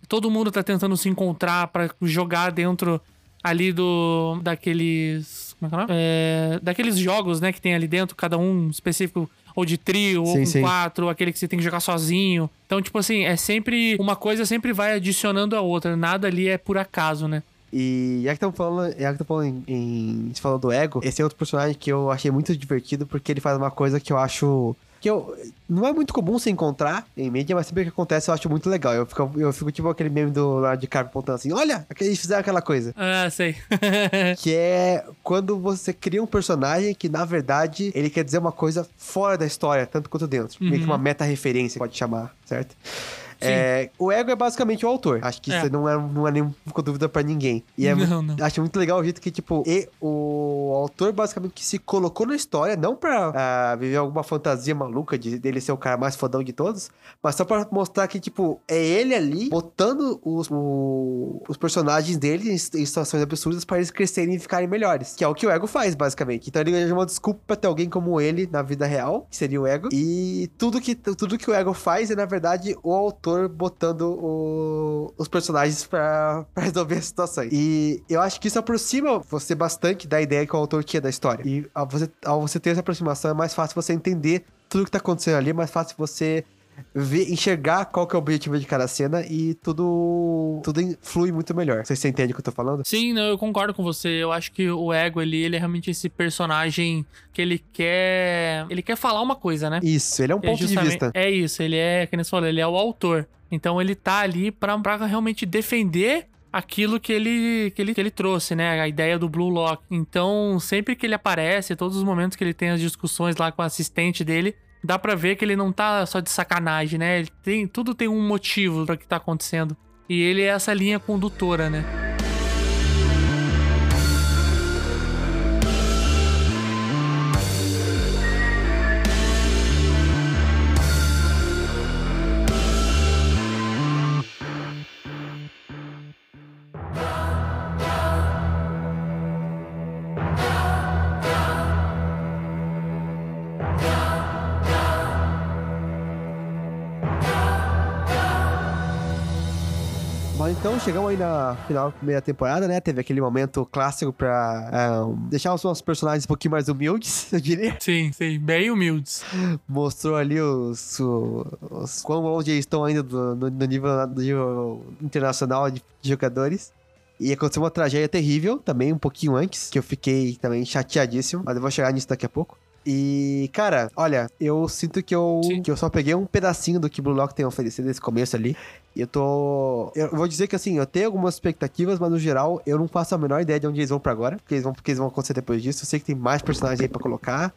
Todo mundo tá tentando se encontrar pra jogar dentro ali do... daqueles... Como é que é o nome? É, daqueles jogos, né, que tem ali dentro, cada um específico, ou de trio, sim, ou com sim. quatro, aquele que você tem que jogar sozinho. Então, tipo assim, é sempre... Uma coisa sempre vai adicionando a outra. Nada ali é por acaso, né? E já que estamos falando, já que falando em... Se falando do Ego, esse é outro personagem que eu achei muito divertido porque ele faz uma coisa que eu acho... que eu, não é muito comum se encontrar em mídia, mas sempre que acontece eu acho muito legal. Eu fico, eu fico tipo aquele meme do lado de Carmo apontando assim, olha, eles fizeram aquela coisa. Ah, sei. Que é quando você cria um personagem que, na verdade, ele quer dizer uma coisa fora da história, tanto quanto dentro. Uhum. Meio que uma meta-referência, pode chamar, certo? É, o ego é basicamente o autor. Acho que é. Isso não é, não é nenhuma dúvida pra ninguém. E é não, muito, não. Acho muito legal o jeito que, tipo, e, o autor basicamente que se colocou na história, não pra uh, viver alguma fantasia maluca de, dele ser o cara mais fodão de todos, mas só pra mostrar que, tipo, é ele ali botando os, o, os personagens dele em, em situações absurdas pra eles crescerem e ficarem melhores. Que é o que o ego faz, basicamente. Então ele ganha uma desculpa pra ter alguém como ele na vida real, que seria o ego. E tudo que, tudo que o ego faz é, na verdade, o autor botando o, os personagens pra, pra resolver a situação. E eu acho que isso aproxima você bastante da ideia que o autor tinha da história. E ao você, ao você ter essa aproximação, é mais fácil você entender tudo que tá acontecendo ali, é mais fácil você ver, enxergar qual que é o objetivo de cada cena e tudo, tudo flui muito melhor. Vocês entendem o que eu tô falando? Sim, não, eu concordo com você. Eu acho que o ego, ele, ele é realmente esse personagem que ele quer... Ele quer falar uma coisa, né? Isso, ele é um ponto de vista. É isso, ele é, como você falou, ele é o autor. Então ele tá ali pra, pra realmente defender aquilo que ele, que, ele, que ele trouxe, né? A ideia do Blue Lock. Então, sempre que ele aparece, todos os momentos que ele tem as discussões lá com a assistente dele, dá pra ver que ele não tá só de sacanagem, né? Ele tem, tudo tem um motivo pra que tá acontecendo. E ele é essa linha condutora, né? Então, chegamos aí na final da primeira temporada, né? Teve aquele momento clássico pra um, deixar os nossos personagens um pouquinho mais humildes, eu diria. Sim, sim, bem humildes. Mostrou ali os, os, os quão longe eles estão ainda do, do, do, nível, do nível internacional de, de jogadores. E aconteceu uma tragédia terrível também, um pouquinho antes, que eu fiquei também chateadíssimo, mas eu vou chegar nisso daqui a pouco. E, cara, olha, eu sinto que eu, que eu só peguei um pedacinho do que Blue Lock tem oferecido nesse começo ali. E eu tô... Eu vou dizer que, assim, eu tenho algumas expectativas, mas, no geral, eu não faço a menor ideia de onde eles vão pra agora. Porque eles vão, porque eles vão acontecer depois disso. Eu sei que tem mais personagens aí pra colocar.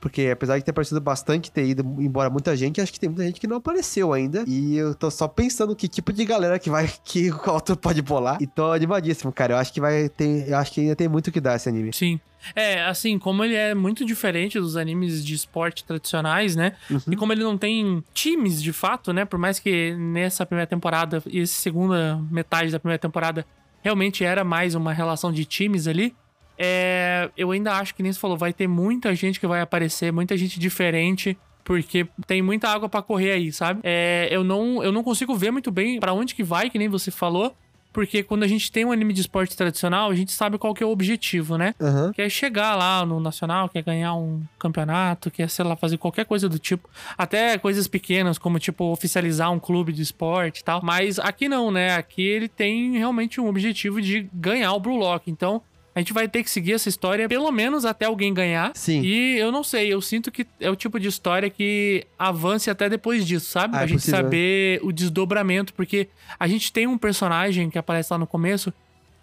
Porque, apesar de ter aparecido bastante, ter ido embora muita gente, acho que tem muita gente que não apareceu ainda. E eu tô só pensando que tipo de galera que vai... Que o autor pode bolar. E tô animadíssimo, cara. Eu acho que vai ter... Eu acho que ainda tem muito o que dar esse anime. Sim. É, assim, como ele é muito diferente dos animes de esporte tradicionais, né? Uhum. E como ele não tem times, de fato, né? Por mais que nessa primeira temporada e essa segunda metade da primeira temporada realmente era mais uma relação de times ali, é, eu ainda acho que, nem você falou, vai ter muita gente que vai aparecer, muita gente diferente, porque tem muita água pra correr aí, sabe? É, eu, não, eu não consigo ver muito bem pra onde que vai, que nem você falou. Porque quando a gente tem um anime de esporte tradicional, a gente sabe qual que é o objetivo, né? Uhum. Que é chegar lá no nacional, que é ganhar um campeonato, que é, sei lá, fazer qualquer coisa do tipo. Até coisas pequenas, como, tipo, oficializar um clube de esporte e tal. Mas aqui não, né? Aqui ele tem realmente um objetivo de ganhar o Blue Lock. Então, a gente vai ter que seguir essa história, pelo menos até alguém ganhar. Sim. E eu não sei, eu sinto que é o tipo de história que avance até depois disso, sabe? Ah, a é gente possível. Saber o desdobramento, porque a gente tem um personagem que aparece lá no começo,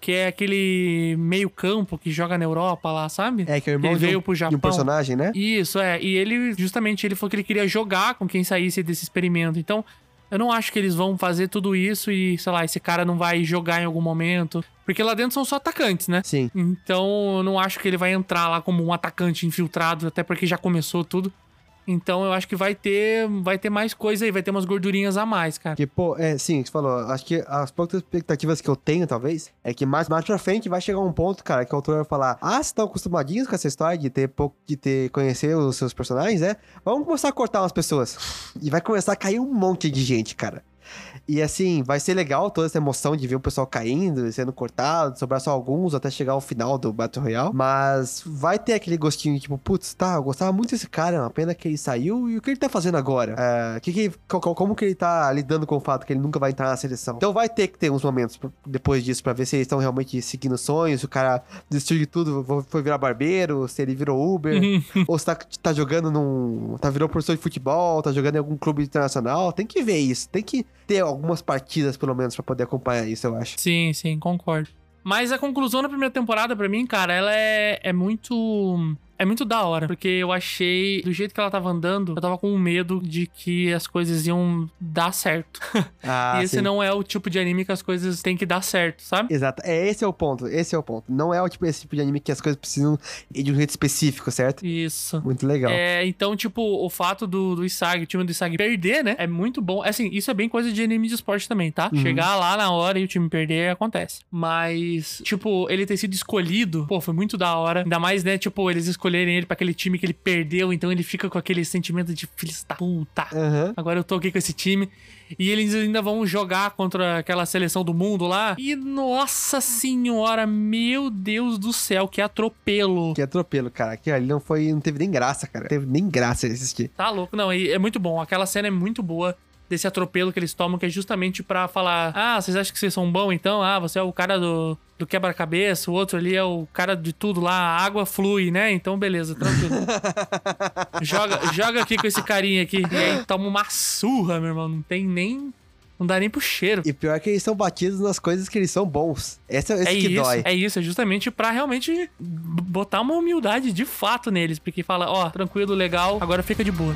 que é aquele meio campo que joga na Europa lá, sabe? É, que é o irmão ele veio de um, pro Japão. De um personagem, né? Isso, é. E ele, justamente, ele falou que ele queria jogar com quem saísse desse experimento. Então, eu não acho que eles vão fazer tudo isso e, sei lá, esse cara não vai jogar em algum momento. Porque lá dentro são só atacantes, né? Sim. Então, eu não acho que ele vai entrar lá como um atacante infiltrado, até porque já começou tudo. Então, eu acho que vai ter, vai ter mais coisa aí, vai ter umas gordurinhas a mais, cara. Que, pô, é, sim, você falou, acho que as poucas expectativas que eu tenho, talvez, é que mais, mais pra frente vai chegar um ponto, cara, que o autor vai falar, ah, vocês estão acostumadinhos com essa história de ter pouco, de ter, conhecer os seus personagens, né? Vamos começar a cortar umas pessoas. E vai começar a cair um monte de gente, cara. E assim, vai ser legal toda essa emoção de ver o pessoal caindo, sendo cortado, sobrar só alguns até chegar ao final do Battle Royale. Mas vai ter aquele gostinho, tipo, putz, tá, eu gostava muito desse cara, uma pena que ele saiu, e o que ele tá fazendo agora? É, que que, como que ele tá lidando com o fato que ele nunca vai entrar na seleção? Então vai ter que ter uns momentos depois disso pra ver se eles estão realmente seguindo sonhos, se o cara destruiu tudo, foi virar barbeiro, se ele virou Uber, ou se tá, tá jogando num... tá virou professor de futebol, tá jogando em algum clube internacional. Tem que ver isso, tem que ter algumas partidas, pelo menos, pra poder acompanhar isso, eu acho. Sim, sim, concordo. Mas a conclusão da primeira temporada, pra mim, cara, ela é, é muito... é muito da hora, porque eu achei... do jeito que ela tava andando, eu tava com medo de que as coisas iam dar certo. Ah, e esse sim. Não é o tipo de anime que as coisas têm que dar certo, sabe? Exato. É, esse é o ponto. Esse é o ponto. Não é o tipo, esse tipo de anime que as coisas precisam ir de um jeito específico, certo? Isso. Muito legal. É, então, tipo, o fato do, do Isagi, o time do Isagi perder, né? É muito bom. Assim, isso é bem coisa de anime de esporte também, tá? Uhum. Chegar lá na hora e o time perder, acontece. Mas, tipo, ele ter sido escolhido, pô, foi muito da hora. Ainda mais, né? Tipo, eles escolheram escolherem ele pra aquele time que ele perdeu, então ele fica com aquele sentimento de filho da puta, uhum. Agora eu tô aqui com esse time, e eles ainda vão jogar contra aquela seleção do mundo lá, e nossa senhora, meu Deus do céu, que atropelo. Que atropelo, cara, que ali não foi, não teve nem graça, cara, não teve nem graça assistir. Tá louco, não, e é muito bom, aquela cena é muito boa. Desse atropelo que eles tomam, que é justamente pra falar: ah, vocês acham que vocês são bons então? Ah, você é o cara do, do quebra-cabeça, o outro ali é o cara de tudo lá, a água flui, né? Então, beleza, tranquilo. joga, joga aqui com esse carinha aqui. E aí toma uma surra, meu irmão. Não tem nem... não dá nem pro cheiro. E pior que eles são batidos nas coisas que eles são bons. Esse, esse é que isso, dói. É isso, é justamente pra realmente botar uma humildade de fato neles. Porque fala: ó, oh, tranquilo, legal, agora fica de boa.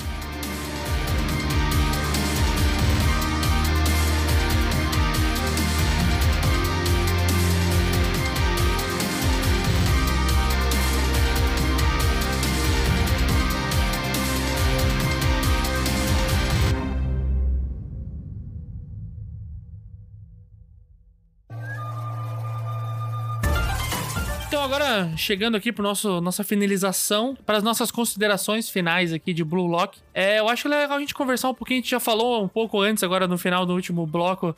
Agora, chegando aqui para nosso nossa finalização, para as nossas considerações finais aqui de Blue Lock, é, eu acho legal a gente conversar um pouquinho, a gente já falou um pouco antes, agora no final do último bloco,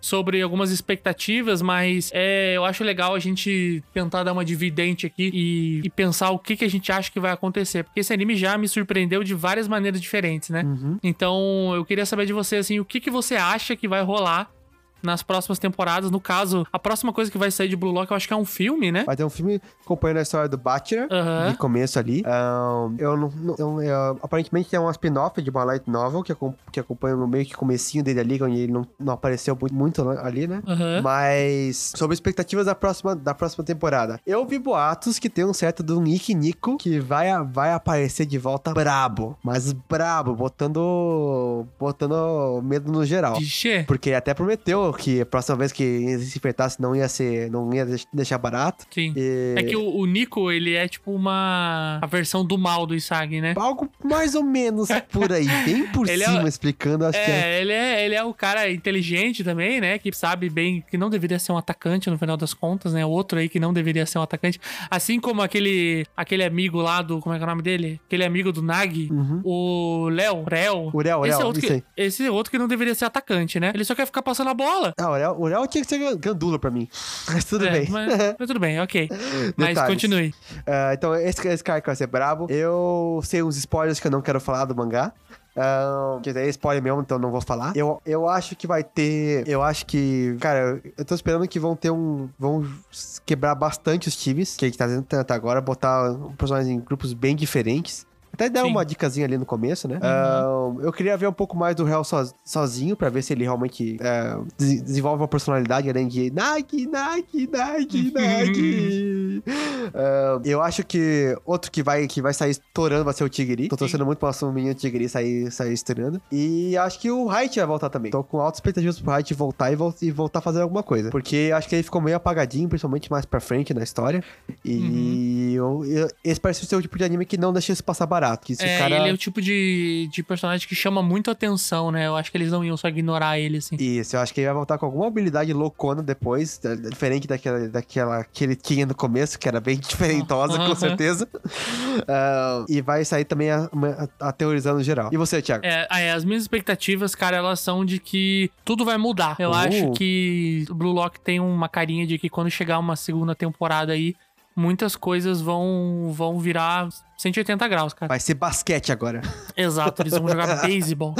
sobre algumas expectativas, mas é, eu acho legal a gente tentar dar uma dividente aqui e, e pensar o que, que a gente acha que vai acontecer, porque esse anime já me surpreendeu de várias maneiras diferentes, né? Uhum. Então, eu queria saber de você, assim, o que, que você acha que vai rolar nas próximas temporadas. No caso, a próxima coisa que vai sair de Blue Lock, eu acho que é um filme, né? Vai ter um filme acompanhando a história do Butcher, uhum. De começo ali. Um, eu não, eu, eu, aparentemente é um spin-off de uma light novel, que, que acompanha meio que o comecinho dele ali, onde ele não, não apareceu muito, muito ali, né? Uhum. Mas, sobre expectativas da próxima, da próxima temporada, eu vi boatos que tem um certo do Nick Nico, que vai, vai aparecer de volta brabo, mas brabo, botando botando medo no geral. Ixi. Porque até prometeu que a próxima vez que se enfrentasse não ia ser, não ia deixar barato. Sim. E... é que o, o Nico, ele é tipo uma... a versão do mal do Isagi, né? Algo mais ou menos por aí, bem por ele cima, é... explicando. Acho é, que é... Ele é, ele é o cara inteligente também, né? Que sabe bem que não deveria ser um atacante no final das contas, né? Outro aí que não deveria ser um atacante. Assim como aquele, aquele amigo lá do... como é que é o nome dele? Aquele amigo do Nagi, uhum. O Léo, Réu. O Réu, esse, Réu, é outro que, esse outro que não deveria ser atacante, né? Ele só quer ficar passando a bola. Ah, o Real, o Real tinha que ser gandula pra mim. Mas tudo é, bem. Mas, mas tudo bem, ok. Mas continue. Uh, então, esse, esse cara que vai ser brabo. Eu sei uns spoilers que eu não quero falar do mangá. Um, que é spoiler mesmo, então não vou falar. Eu, eu acho que vai ter... Eu acho que... cara, eu tô esperando que vão ter um... vão quebrar bastante os times que a gente tá fazendo até agora. Botar um personagem em grupos bem diferentes. Até dar uma dicasinha ali no começo, né? Uhum. Um, eu queria ver um pouco mais do Real sozinho, pra ver se ele realmente uh, des- desenvolve uma personalidade além de Nike, Nike, Nike, Nike. um, eu acho que outro que vai, que vai sair estourando vai ser o Tigiri. Tô torcendo muito pra nosso menino Tigiri sair, sair estourando. E acho que o Height vai voltar também. Tô com altas expectativas pro Height voltar e, vol- e voltar a fazer alguma coisa. Porque acho que ele ficou meio apagadinho, principalmente mais pra frente na história. E uhum. eu, eu, esse parece ser o tipo de anime que não deixa isso passar barato. Que esse é, cara... ele é o tipo de, de personagem que chama muito atenção, né? Eu acho que eles não iam só ignorar ele, assim. Isso, eu acho que ele vai voltar com alguma habilidade loucona depois, diferente daquela, daquela que ele tinha no começo. começo, que era bem diferentosa, com certeza. Uh, e vai sair também a, a, aterrorizando geral. E você, Thiago? É, é, as minhas expectativas, cara, elas são de que tudo vai mudar. Eu uh. acho que o Blue Lock tem uma carinha de que quando chegar uma segunda temporada aí, muitas coisas vão, vão virar cento e oitenta graus, cara. Vai ser basquete agora. Exato, eles vão jogar beisebol.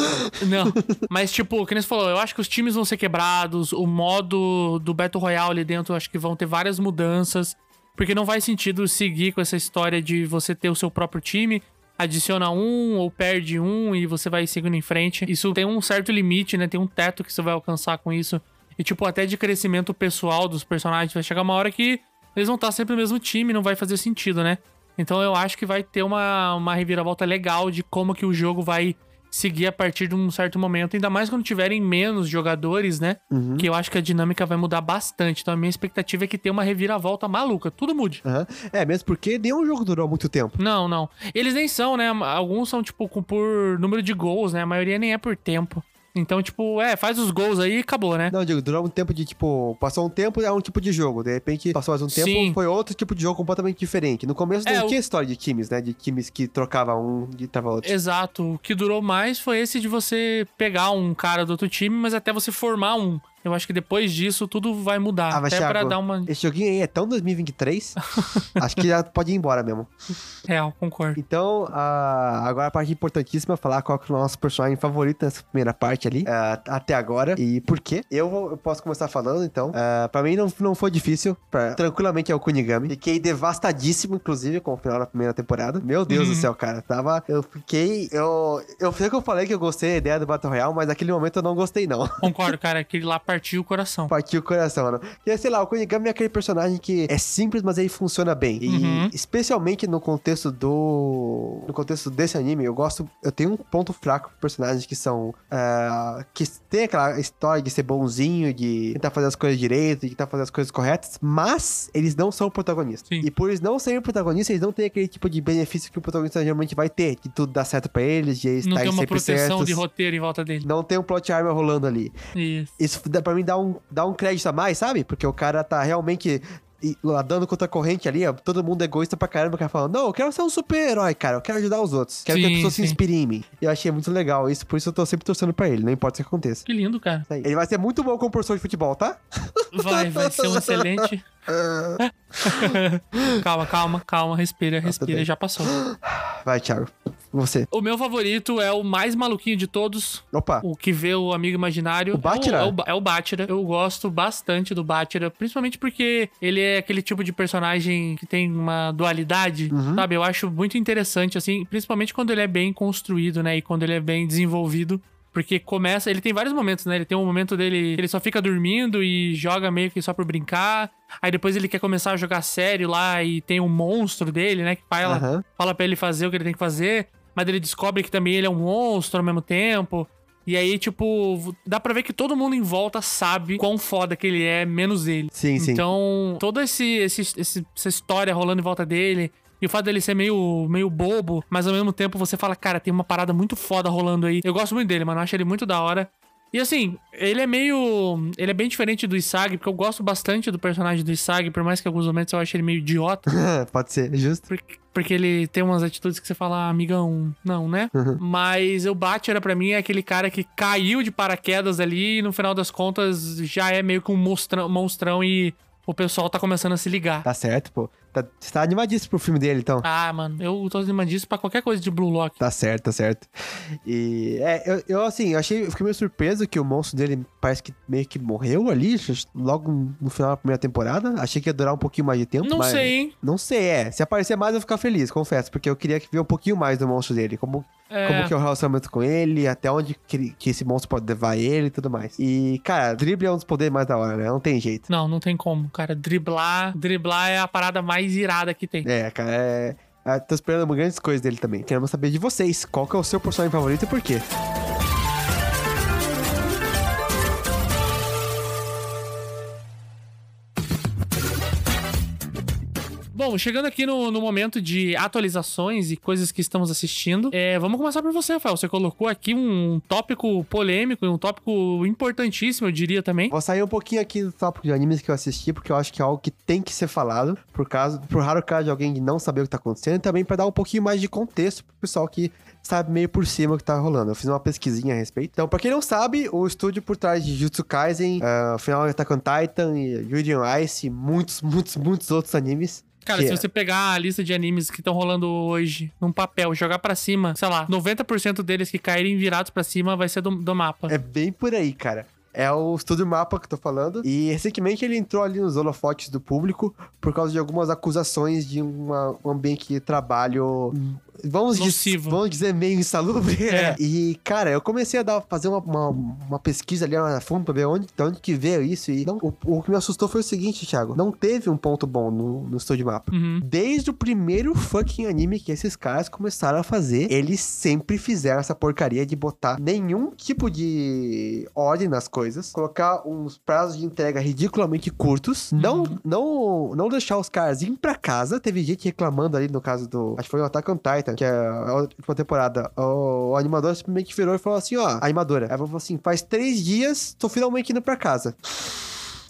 Não, mas tipo, que nem você falou, eu acho que os times vão ser quebrados, o modo do Battle Royale ali dentro, eu acho que vão ter várias mudanças, porque não faz sentido seguir com essa história de você ter o seu próprio time, adiciona um ou perde um e você vai seguindo em frente. Isso tem um certo limite, né? Tem um teto que você vai alcançar com isso. E tipo, até de crescimento pessoal dos personagens, vai chegar uma hora que eles vão estar sempre no mesmo time, não vai fazer sentido, né? Então eu acho que vai ter uma, uma reviravolta legal de como que o jogo vai seguir a partir de um certo momento. Ainda mais quando tiverem menos jogadores, né? Uhum. Que eu acho que a dinâmica vai mudar bastante. Então a minha expectativa é que tenha uma reviravolta maluca. Tudo mude. Uhum. É, mesmo porque nenhum jogo durou muito tempo. Não, não. Eles nem são, né? Alguns são, tipo, por número de gols, né? A maioria nem é por tempo. Então, tipo, é, faz os gols aí e acabou, né? Não, Diego, durou um tempo de, tipo... Passou um tempo, é um tipo de jogo. De repente, passou mais um tempo, Sim. foi outro tipo de jogo completamente diferente. No começo, é, não tinha o... história de times, né? De times que trocava um e tava outro. Exato. O que durou mais foi esse de você pegar um cara do outro time, mas até você formar um. Eu acho que depois disso, tudo vai mudar. Ah, mas até Thiago, pra dar uma... esse joguinho aí é tão dois mil e vinte e três. Acho que já pode ir embora mesmo. É, eu concordo. Então, uh, agora a parte importantíssima é falar qual que é o nosso personagem favorito nessa primeira parte ali, uh, até agora, e por quê. Eu, vou, eu posso começar falando, então. Uh, pra mim não, não foi difícil. Pra, tranquilamente é o Kunigami. Fiquei devastadíssimo, inclusive, com o final da primeira temporada. Meu Deus uhum. do céu, cara. Tava... Eu fiquei... Eu, eu sei que eu falei que eu gostei da ideia do Battle Royale, mas naquele momento eu não gostei, não. Concordo, cara. Aquele lá... Partiu o coração. Partiu o coração, mano. E sei lá, o Kunigami é aquele personagem que é simples, mas ele funciona bem. E uhum. especialmente no contexto do... No contexto desse anime, eu gosto... Eu tenho um ponto fraco pra personagens que são... Uh, que tem aquela história de ser bonzinho, de tentar fazer as coisas direito, de tentar fazer as coisas corretas, mas eles não são protagonistas. Sim. E por eles não serem protagonistas, eles não têm aquele tipo de benefício que o protagonista geralmente vai ter. Que tudo dá certo pra eles, de eles estarem sempre certos. Não tem uma proteção certos, de roteiro em volta dele. Não tem um plot armor rolando ali. Isso. Isso dá pra mim dar um, dar um crédito a mais, sabe? Porque o cara tá realmente nadando contra a corrente ali, ó. Todo mundo é egoísta pra caramba, o cara falando, não, eu quero ser um super-herói, cara, eu quero ajudar os outros, quero sim, que as pessoas sim. se inspirem em mim. Eu achei muito legal isso, por isso eu tô sempre torcendo pra ele, não importa o que aconteça. Que lindo, cara. Ele vai ser muito bom como professor de futebol, tá? Vai, vai ser um excelente... Calma, calma, calma, respira, respira, ah, já passou. Vai, Thiago. Você. O meu favorito é o mais maluquinho de todos. Opa. O que vê o amigo imaginário. O Bátira? É o, é o Bátira. Eu gosto bastante do Bátira, principalmente porque ele é aquele tipo de personagem que tem uma dualidade, uhum. sabe? Eu acho muito interessante, assim, principalmente quando ele é bem construído, né? E quando ele é bem desenvolvido. Porque começa... Ele tem vários momentos, né? Ele tem um momento dele... Ele só fica dormindo e joga meio que só por brincar. Aí depois ele quer começar a jogar sério lá e tem um monstro dele, né? Que fala, uhum. fala pra ele fazer o que ele tem que fazer. Mas ele descobre que também ele é um monstro ao mesmo tempo. E aí, tipo, dá pra ver que todo mundo em volta sabe quão foda que ele é, menos ele. Sim, sim. Então, toda esse, esse, esse, essa história rolando em volta dele... E o fato dele ser meio, meio bobo, mas ao mesmo tempo você fala, cara, tem uma parada muito foda rolando aí. Eu gosto muito dele, mano. Eu acho ele muito da hora. E assim, ele é meio... Ele é bem diferente do Isagi, porque eu gosto bastante do personagem do Isagi, por mais que em alguns momentos eu ache ele meio idiota. Pode ser, justo. Porque, porque ele tem umas atitudes que você fala, ah, amigão, não, né? Uhum. Mas o Bátira, pra mim, é aquele cara que caiu de paraquedas ali e no final das contas já é meio que um monstrão, monstrão e... O pessoal tá começando a se ligar. Tá certo, pô. Tá, você tá animadíssimo pro filme dele, então? Ah, mano, eu tô animadíssimo pra qualquer coisa de Blue Lock. Tá certo, tá certo. E, é, eu, eu assim, eu achei, eu fiquei meio surpreso que o monstro dele parece que meio que morreu ali, logo no final da primeira temporada. Achei que ia durar um pouquinho mais de tempo. Não mas, sei, hein? Não sei, é. Se aparecer mais, eu vou ficar feliz, confesso. Porque eu queria ver um pouquinho mais do monstro dele, como... É. Como que é o relacionamento com ele, até onde que esse monstro pode levar ele e tudo mais. E, cara, drible é um dos poderes mais da hora, né? Não tem jeito. Não, não tem como, cara. Driblar, driblar é a parada mais irada que tem. É, cara, é... Eu tô esperando grandes coisas dele também. Queremos saber de vocês, qual que é o seu personagem favorito e por quê? Bom, chegando aqui no, no momento de atualizações e coisas que estamos assistindo, é, vamos começar por você, Rafael. Você colocou aqui um tópico polêmico e um tópico importantíssimo, eu diria também. Vou sair um pouquinho aqui do tópico de animes que eu assisti, porque eu acho que é algo que tem que ser falado, por causa, por raro caso de alguém não saber o que tá acontecendo, e também pra dar um pouquinho mais de contexto pro pessoal que sabe meio por cima o que tá rolando. Eu fiz uma pesquisinha a respeito. Então, pra quem não sabe, o estúdio por trás de Jujutsu Kaisen, uh, final de Attack on Titan, Yuri on Ice e muitos, muitos, muitos outros animes. Cara, yeah. se você pegar a lista de animes que estão rolando hoje num papel, jogar pra cima, sei lá, noventa por cento deles que caírem virados pra cima vai ser do, do MAPPA. É bem por aí, cara. É o estúdio MAPPA que eu tô falando. E recentemente ele entrou ali nos holofotes do público por causa de algumas acusações de uma, um ambiente de trabalho... Vamos, diz, vamos dizer meio insalubre. É. E, cara, eu comecei a dar, fazer uma, uma, uma pesquisa ali na fundo pra ver onde, de onde que veio isso. E não, o, o que me assustou foi o seguinte, Thiago. Não teve um ponto bom no, no estúdio MAPPA. Uhum. Desde o primeiro fucking anime que esses caras começaram a fazer, eles sempre fizeram essa porcaria de botar nenhum tipo de ordem nas coisas, colocar uns prazos de entrega ridiculamente curtos, uhum. não, não, não deixar os caras ir pra casa. Teve gente reclamando ali no caso do... Acho que foi o Attack on Titan, que é a última temporada, o animador simplesmente virou e falou assim, ó, a animadora, ela falou assim, faz três dias, tô finalmente indo pra casa.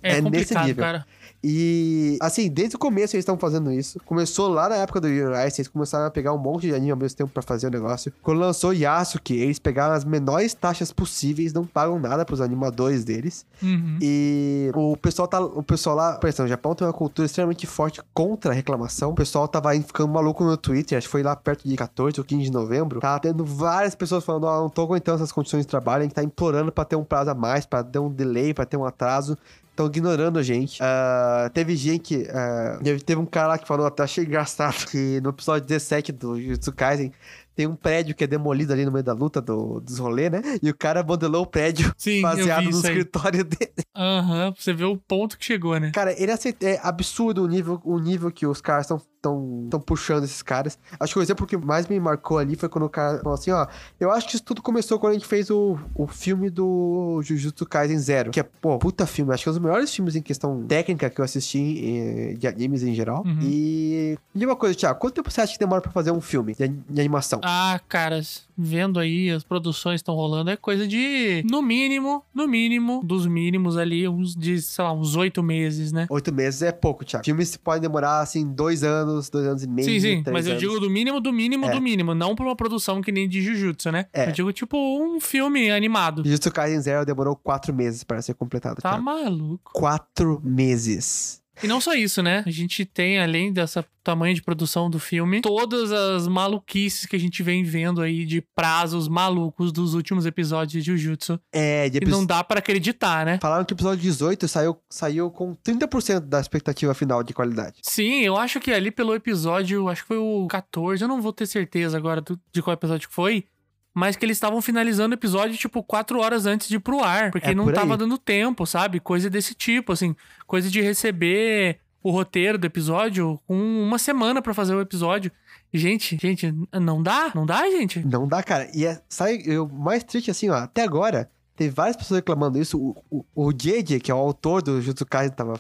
É, é complicado, nesse nível. Cara. E, assim, desde o começo eles estão fazendo isso. Começou lá na época do Yuri on Ice, eles começaram a pegar um monte de anime ao mesmo tempo pra fazer o negócio. Quando lançou Yasuke, eles pegaram as menores taxas possíveis, não pagam nada pros animadores deles. Uhum. E o pessoal tá, o pessoal lá, por exemplo, o Japão tem uma cultura extremamente forte contra a reclamação. O pessoal tava ficando maluco no Twitter, acho que foi lá perto de quatorze ou quinze de novembro. Tá tendo várias pessoas falando, ó, oh, não tô aguentando essas condições de trabalho, a gente tá implorando pra ter um prazo a mais, pra ter um delay, pra ter um atraso. Estão ignorando a gente. Uh, teve gente... Uh, teve, teve um cara lá que falou, até achei engraçado, que no episódio dezessete do Jujutsu Kaisen tem um prédio que é demolido ali no meio da luta do, dos rolês, né? E o cara modelou o prédio Sim, baseado no escritório aí. Dele. Aham, uhum, pra você ver o ponto que chegou, né? Cara, ele aceita, é absurdo o nível, o nível que os caras estão... Tão, tão puxando esses caras. Acho que o exemplo que mais me marcou ali foi quando o cara falou assim, ó, eu acho que isso tudo começou quando a gente fez o, o filme do Jujutsu Kaisen Zero, que é, pô, puta filme, acho que é um dos melhores filmes em questão técnica que eu assisti de animes em geral. Uhum. E... E uma coisa, Thiago, quanto tempo você acha que demora pra fazer um filme de, de animação? Ah, caras, vendo aí as produções estão rolando, é coisa de, no mínimo, no mínimo, dos mínimos ali, uns de, sei lá, uns oito meses, né? Oito meses é pouco, Thiago. Filmes podem demorar, assim, dois anos, dois anos e meio, sim, sim, mas eu anos. Digo do mínimo, do mínimo, é. do mínimo, não pra uma produção que nem de Jujutsu, né? É. Eu digo, tipo, um filme animado. Jujutsu Kaisen Zero demorou quatro meses para ser completado. Tá cara. Maluco. Quatro meses. E não só isso, né? A gente tem, além dessa tamanho de produção do filme, todas as maluquices que a gente vem vendo aí de prazos malucos dos últimos episódios de Jujutsu. É, de episódio... E não dá pra acreditar, né? Falaram que o episódio dezoito saiu, saiu com trinta por cento da expectativa final de qualidade. Sim, eu acho que ali pelo episódio, acho que foi o quatorze, eu não vou ter certeza agora de qual episódio que foi, mas que eles estavam finalizando o episódio, tipo, quatro horas antes de ir pro ar. Porque é não por tava dando tempo, sabe? Coisa desse tipo, assim. Coisa de receber o roteiro do episódio com uma semana pra fazer o episódio. Gente, gente, não dá? Não dá, gente? Não dá, cara. E é, sai, eu, mais triste, assim, ó, até agora, teve várias pessoas reclamando isso. O, o, o J J, que é o autor do Jujutsu Kaisen, tava...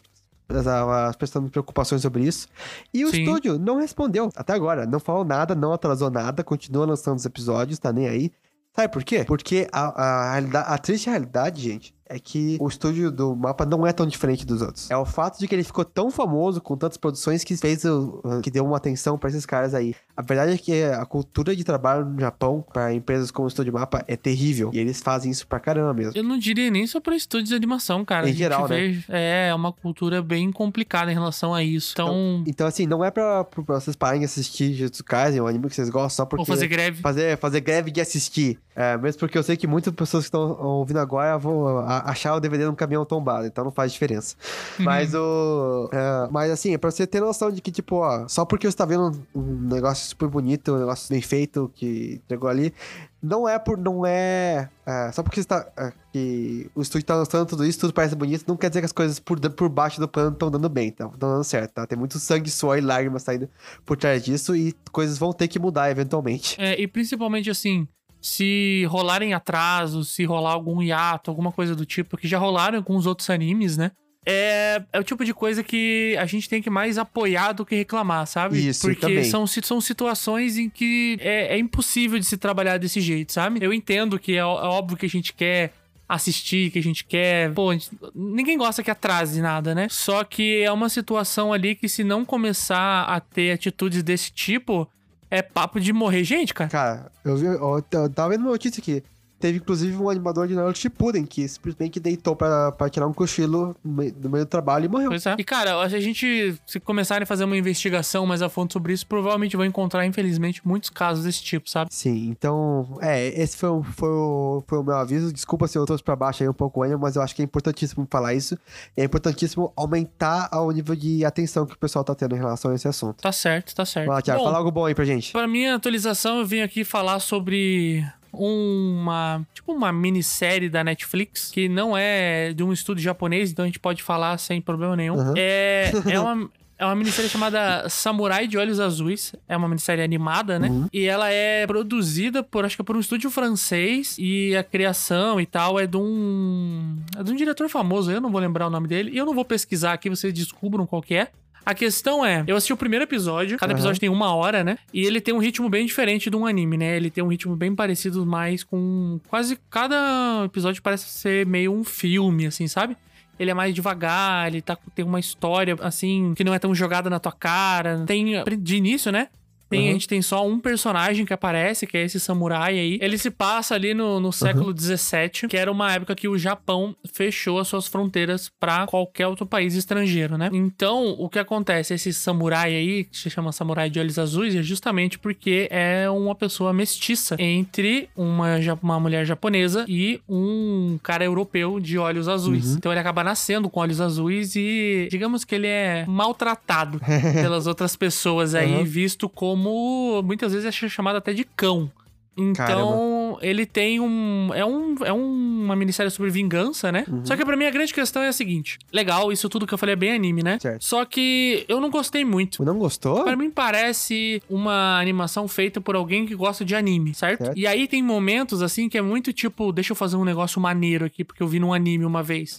as pessoas preocupações sobre isso. E o Sim. estúdio não respondeu até agora. Não falou nada, não atrasou nada, continua lançando os episódios, tá nem aí. Sabe por quê? Porque a, a, a triste realidade, gente, é que o estúdio do MAPPA não é tão diferente dos outros. É o fato de que ele ficou tão famoso com tantas produções que fez o, que deu uma atenção pra esses caras aí. A verdade é que a cultura de trabalho no Japão pra empresas como o estúdio MAPPA é terrível. E eles fazem isso pra caramba mesmo. Eu não diria nem só pra estúdios de animação, cara. Em geral, vê, né? É uma cultura bem complicada em relação a isso. Então, então, então assim, não é pra, pra vocês pararem de assistir Jujutsu Kaisen, um anime que vocês gostam, só porque... Ou fazer greve. Fazer, fazer greve de assistir. É, mesmo porque eu sei que muitas pessoas que estão ouvindo agora vão... A, achar o D V D num caminhão tombado, então não faz diferença. Uhum. Mas o... É, mas assim, é pra você ter noção de que, tipo, ó, só porque você tá vendo um, um negócio super bonito, um negócio bem feito que entregou ali, não é por... Não é... é só porque você tá... É, que o estúdio tá lançando tudo isso, tudo parece bonito, não quer dizer que as coisas por, por baixo do pano estão dando bem, estão dando certo, tá? Tem muito sangue, suor e lágrimas saindo por trás disso e coisas vão ter que mudar eventualmente. É, e principalmente assim... Se rolarem atrasos, se rolar algum hiato, alguma coisa do tipo, que já rolaram com os outros animes, né? é, é o tipo de coisa que a gente tem que mais apoiar do que reclamar, sabe? Isso, Porque também. são, são situações em que é, é impossível de se trabalhar desse jeito, sabe? Eu entendo que é, é óbvio que a gente quer assistir, que a gente quer... Pô, gente... ninguém gosta que atrase nada, né? Só que é uma situação ali que se não começar a ter atitudes desse tipo, é papo de morrer gente, cara. Cara, eu, vi, eu, eu tava vendo uma notícia aqui. Teve, inclusive, um animador de Naruto Shippuden que simplesmente deitou pra, pra tirar um cochilo no meio do trabalho e morreu. Pois é. E, cara, a gente, se começarem a fazer uma investigação mais a fundo sobre isso, provavelmente vão encontrar, infelizmente, muitos casos desse tipo, sabe? Sim, então... É, esse foi, um, foi, o, foi o meu aviso. Desculpa se eu trouxe pra baixo aí um pouco o ânimo, mas eu acho que é importantíssimo falar isso. É importantíssimo aumentar o nível de atenção que o pessoal tá tendo em relação a esse assunto. Tá certo, tá certo. Vai lá, Thiago, fala algo bom aí pra gente. Pra minha atualização, eu vim aqui falar sobre... uma, tipo uma minissérie da Netflix, que não é de um estúdio japonês, então a gente pode falar sem problema nenhum. Uhum. É, é, uma, é uma minissérie chamada Samurai de Olhos Azuis, é uma minissérie animada, né? Uhum. E ela é produzida por, acho que é por um estúdio francês, e a criação e tal é de um, é de um diretor famoso, eu não vou lembrar o nome dele, e eu não vou pesquisar aqui, vocês descubram qual que é. A questão é, eu assisti o primeiro episódio, cada episódio uhum. tem uma hora, né? E ele tem um ritmo bem diferente de um anime, né? Ele tem um ritmo bem parecido mais com... Quase cada episódio parece ser meio um filme, assim, sabe? Ele é mais devagar, ele tá, tem uma história, assim, que não é tão jogada na tua cara. Tem, de início, né? Tem, uhum. A gente tem só um personagem que aparece, que é esse samurai aí. Ele se passa ali no, no século dezessete, uhum. que era uma época que o Japão fechou as suas fronteiras pra qualquer outro país estrangeiro, né? Então, o que acontece? Esse samurai aí, que se chama Samurai de Olhos Azuis, é justamente porque é uma pessoa mestiça entre uma, uma mulher japonesa e um cara europeu de olhos azuis. Uhum. Então, ele acaba nascendo com olhos azuis e, digamos que ele é maltratado pelas outras pessoas aí, uhum. visto como Como muitas vezes é chamado até de cão. Então, Caramba. ele tem um... É, um, é um, uma minissérie sobre vingança, né? Uhum. Só que pra mim a grande questão é a seguinte. Legal, isso tudo que eu falei é bem anime, né? Certo. Só que eu não gostei muito. Não gostou? Pra mim parece uma animação feita por alguém que gosta de anime, certo? certo? E aí tem momentos, assim, que é muito tipo... Deixa eu fazer um negócio maneiro aqui, porque eu vi num anime uma vez.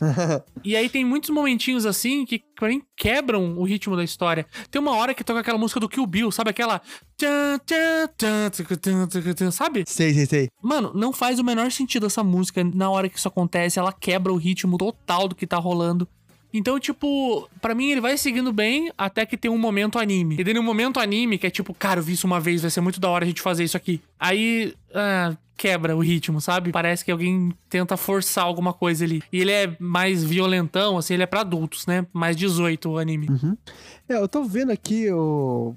E aí tem muitos momentinhos, assim, que pra mim quebram o ritmo da história. Tem uma hora que toca aquela música do Kill Bill, sabe? Aquela... Sabe? Sei, sei, sei. Mano, não faz o menor sentido essa música. Na hora que isso acontece, ela quebra o ritmo total do que tá rolando. Então, tipo, pra mim ele vai seguindo bem até que tem um momento anime. E tem um momento anime que é tipo, cara, eu vi isso uma vez, vai ser muito da hora a gente fazer isso aqui. Aí, ah, quebra o ritmo, sabe? Parece que alguém tenta forçar alguma coisa ali. E ele é mais violentão, assim, ele é pra adultos, né? Mais dezoito o anime. Uhum. É, eu tô vendo aqui o,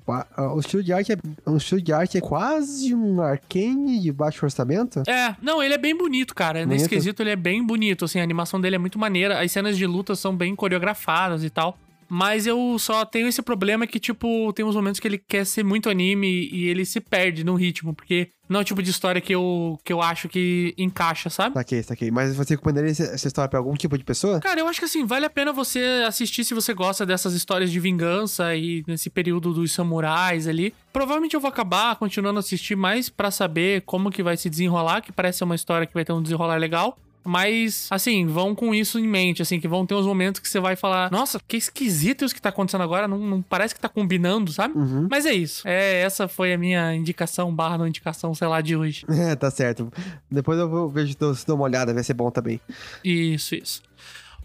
o estilo de arte, é, o estilo de arte é quase um Arcane de baixo orçamento. É, não, ele é bem bonito, cara. Bonito. Nesse quesito ele é bem bonito, assim, a animação dele é muito maneira. As cenas de luta são bem coreografadas e tal. Mas eu só tenho esse problema que, tipo, tem uns momentos que ele quer ser muito anime e ele se perde no ritmo, porque não é o tipo de história que eu, que eu acho que encaixa, sabe? Tá aqui, tá aqui. Mas você recomendaria essa história pra algum tipo de pessoa? Cara, eu acho que, assim, vale a pena você assistir se você gosta dessas histórias de vingança e nesse período dos samurais ali. Provavelmente eu vou acabar continuando a assistir mais pra saber como que vai se desenrolar, que parece ser uma história que vai ter um desenrolar legal. Mas, assim, vão com isso em mente, assim, que vão ter uns momentos que você vai falar, nossa, que esquisito isso que tá acontecendo agora, não, não parece que tá combinando, sabe? Uhum. Mas é isso. É, essa foi a minha indicação, barra não indicação, sei lá, de hoje. É, tá certo. Depois eu vou vejo, se dou uma olhada, vai ser bom também. Isso, isso.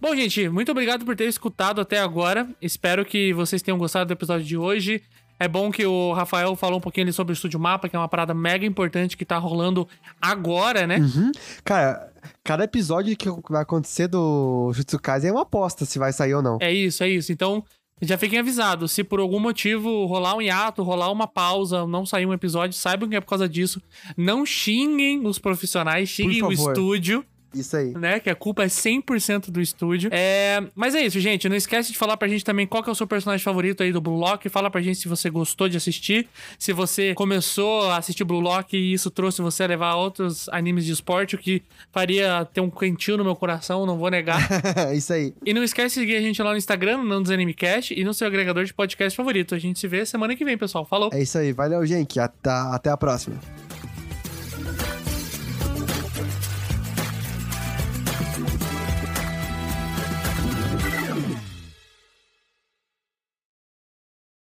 Bom, gente, muito obrigado por ter escutado até agora. Espero que vocês tenham gostado do episódio de hoje. É bom que o Rafael falou um pouquinho ali sobre o Estúdio MAPPA, que é uma parada mega importante que tá rolando agora, né? Uhum. Cara, cada episódio que vai acontecer do Jujutsu Kaisen é uma aposta se vai sair ou não. É isso, é isso. Então, já fiquem avisados. Se por algum motivo rolar um hiato, rolar uma pausa, não sair um episódio, saibam que é por causa disso. Não xinguem os profissionais, xinguem o estúdio. Isso aí. Né? Que a culpa é cem por cento do estúdio. É... Mas é isso, gente. Não esquece de falar pra gente também qual que é o seu personagem favorito aí do Blue Lock. Fala pra gente se você gostou de assistir. Se você começou a assistir Blue Lock e isso trouxe você a levar a outros animes de esporte, o que faria ter um cantinho no meu coração, não vou negar. Isso aí. E não esquece de seguir a gente lá no Instagram, no Não DesAnimeCast, e no seu agregador de podcast favorito. A gente se vê semana que vem, pessoal. Falou. É isso aí. Valeu, gente. Até, até a próxima.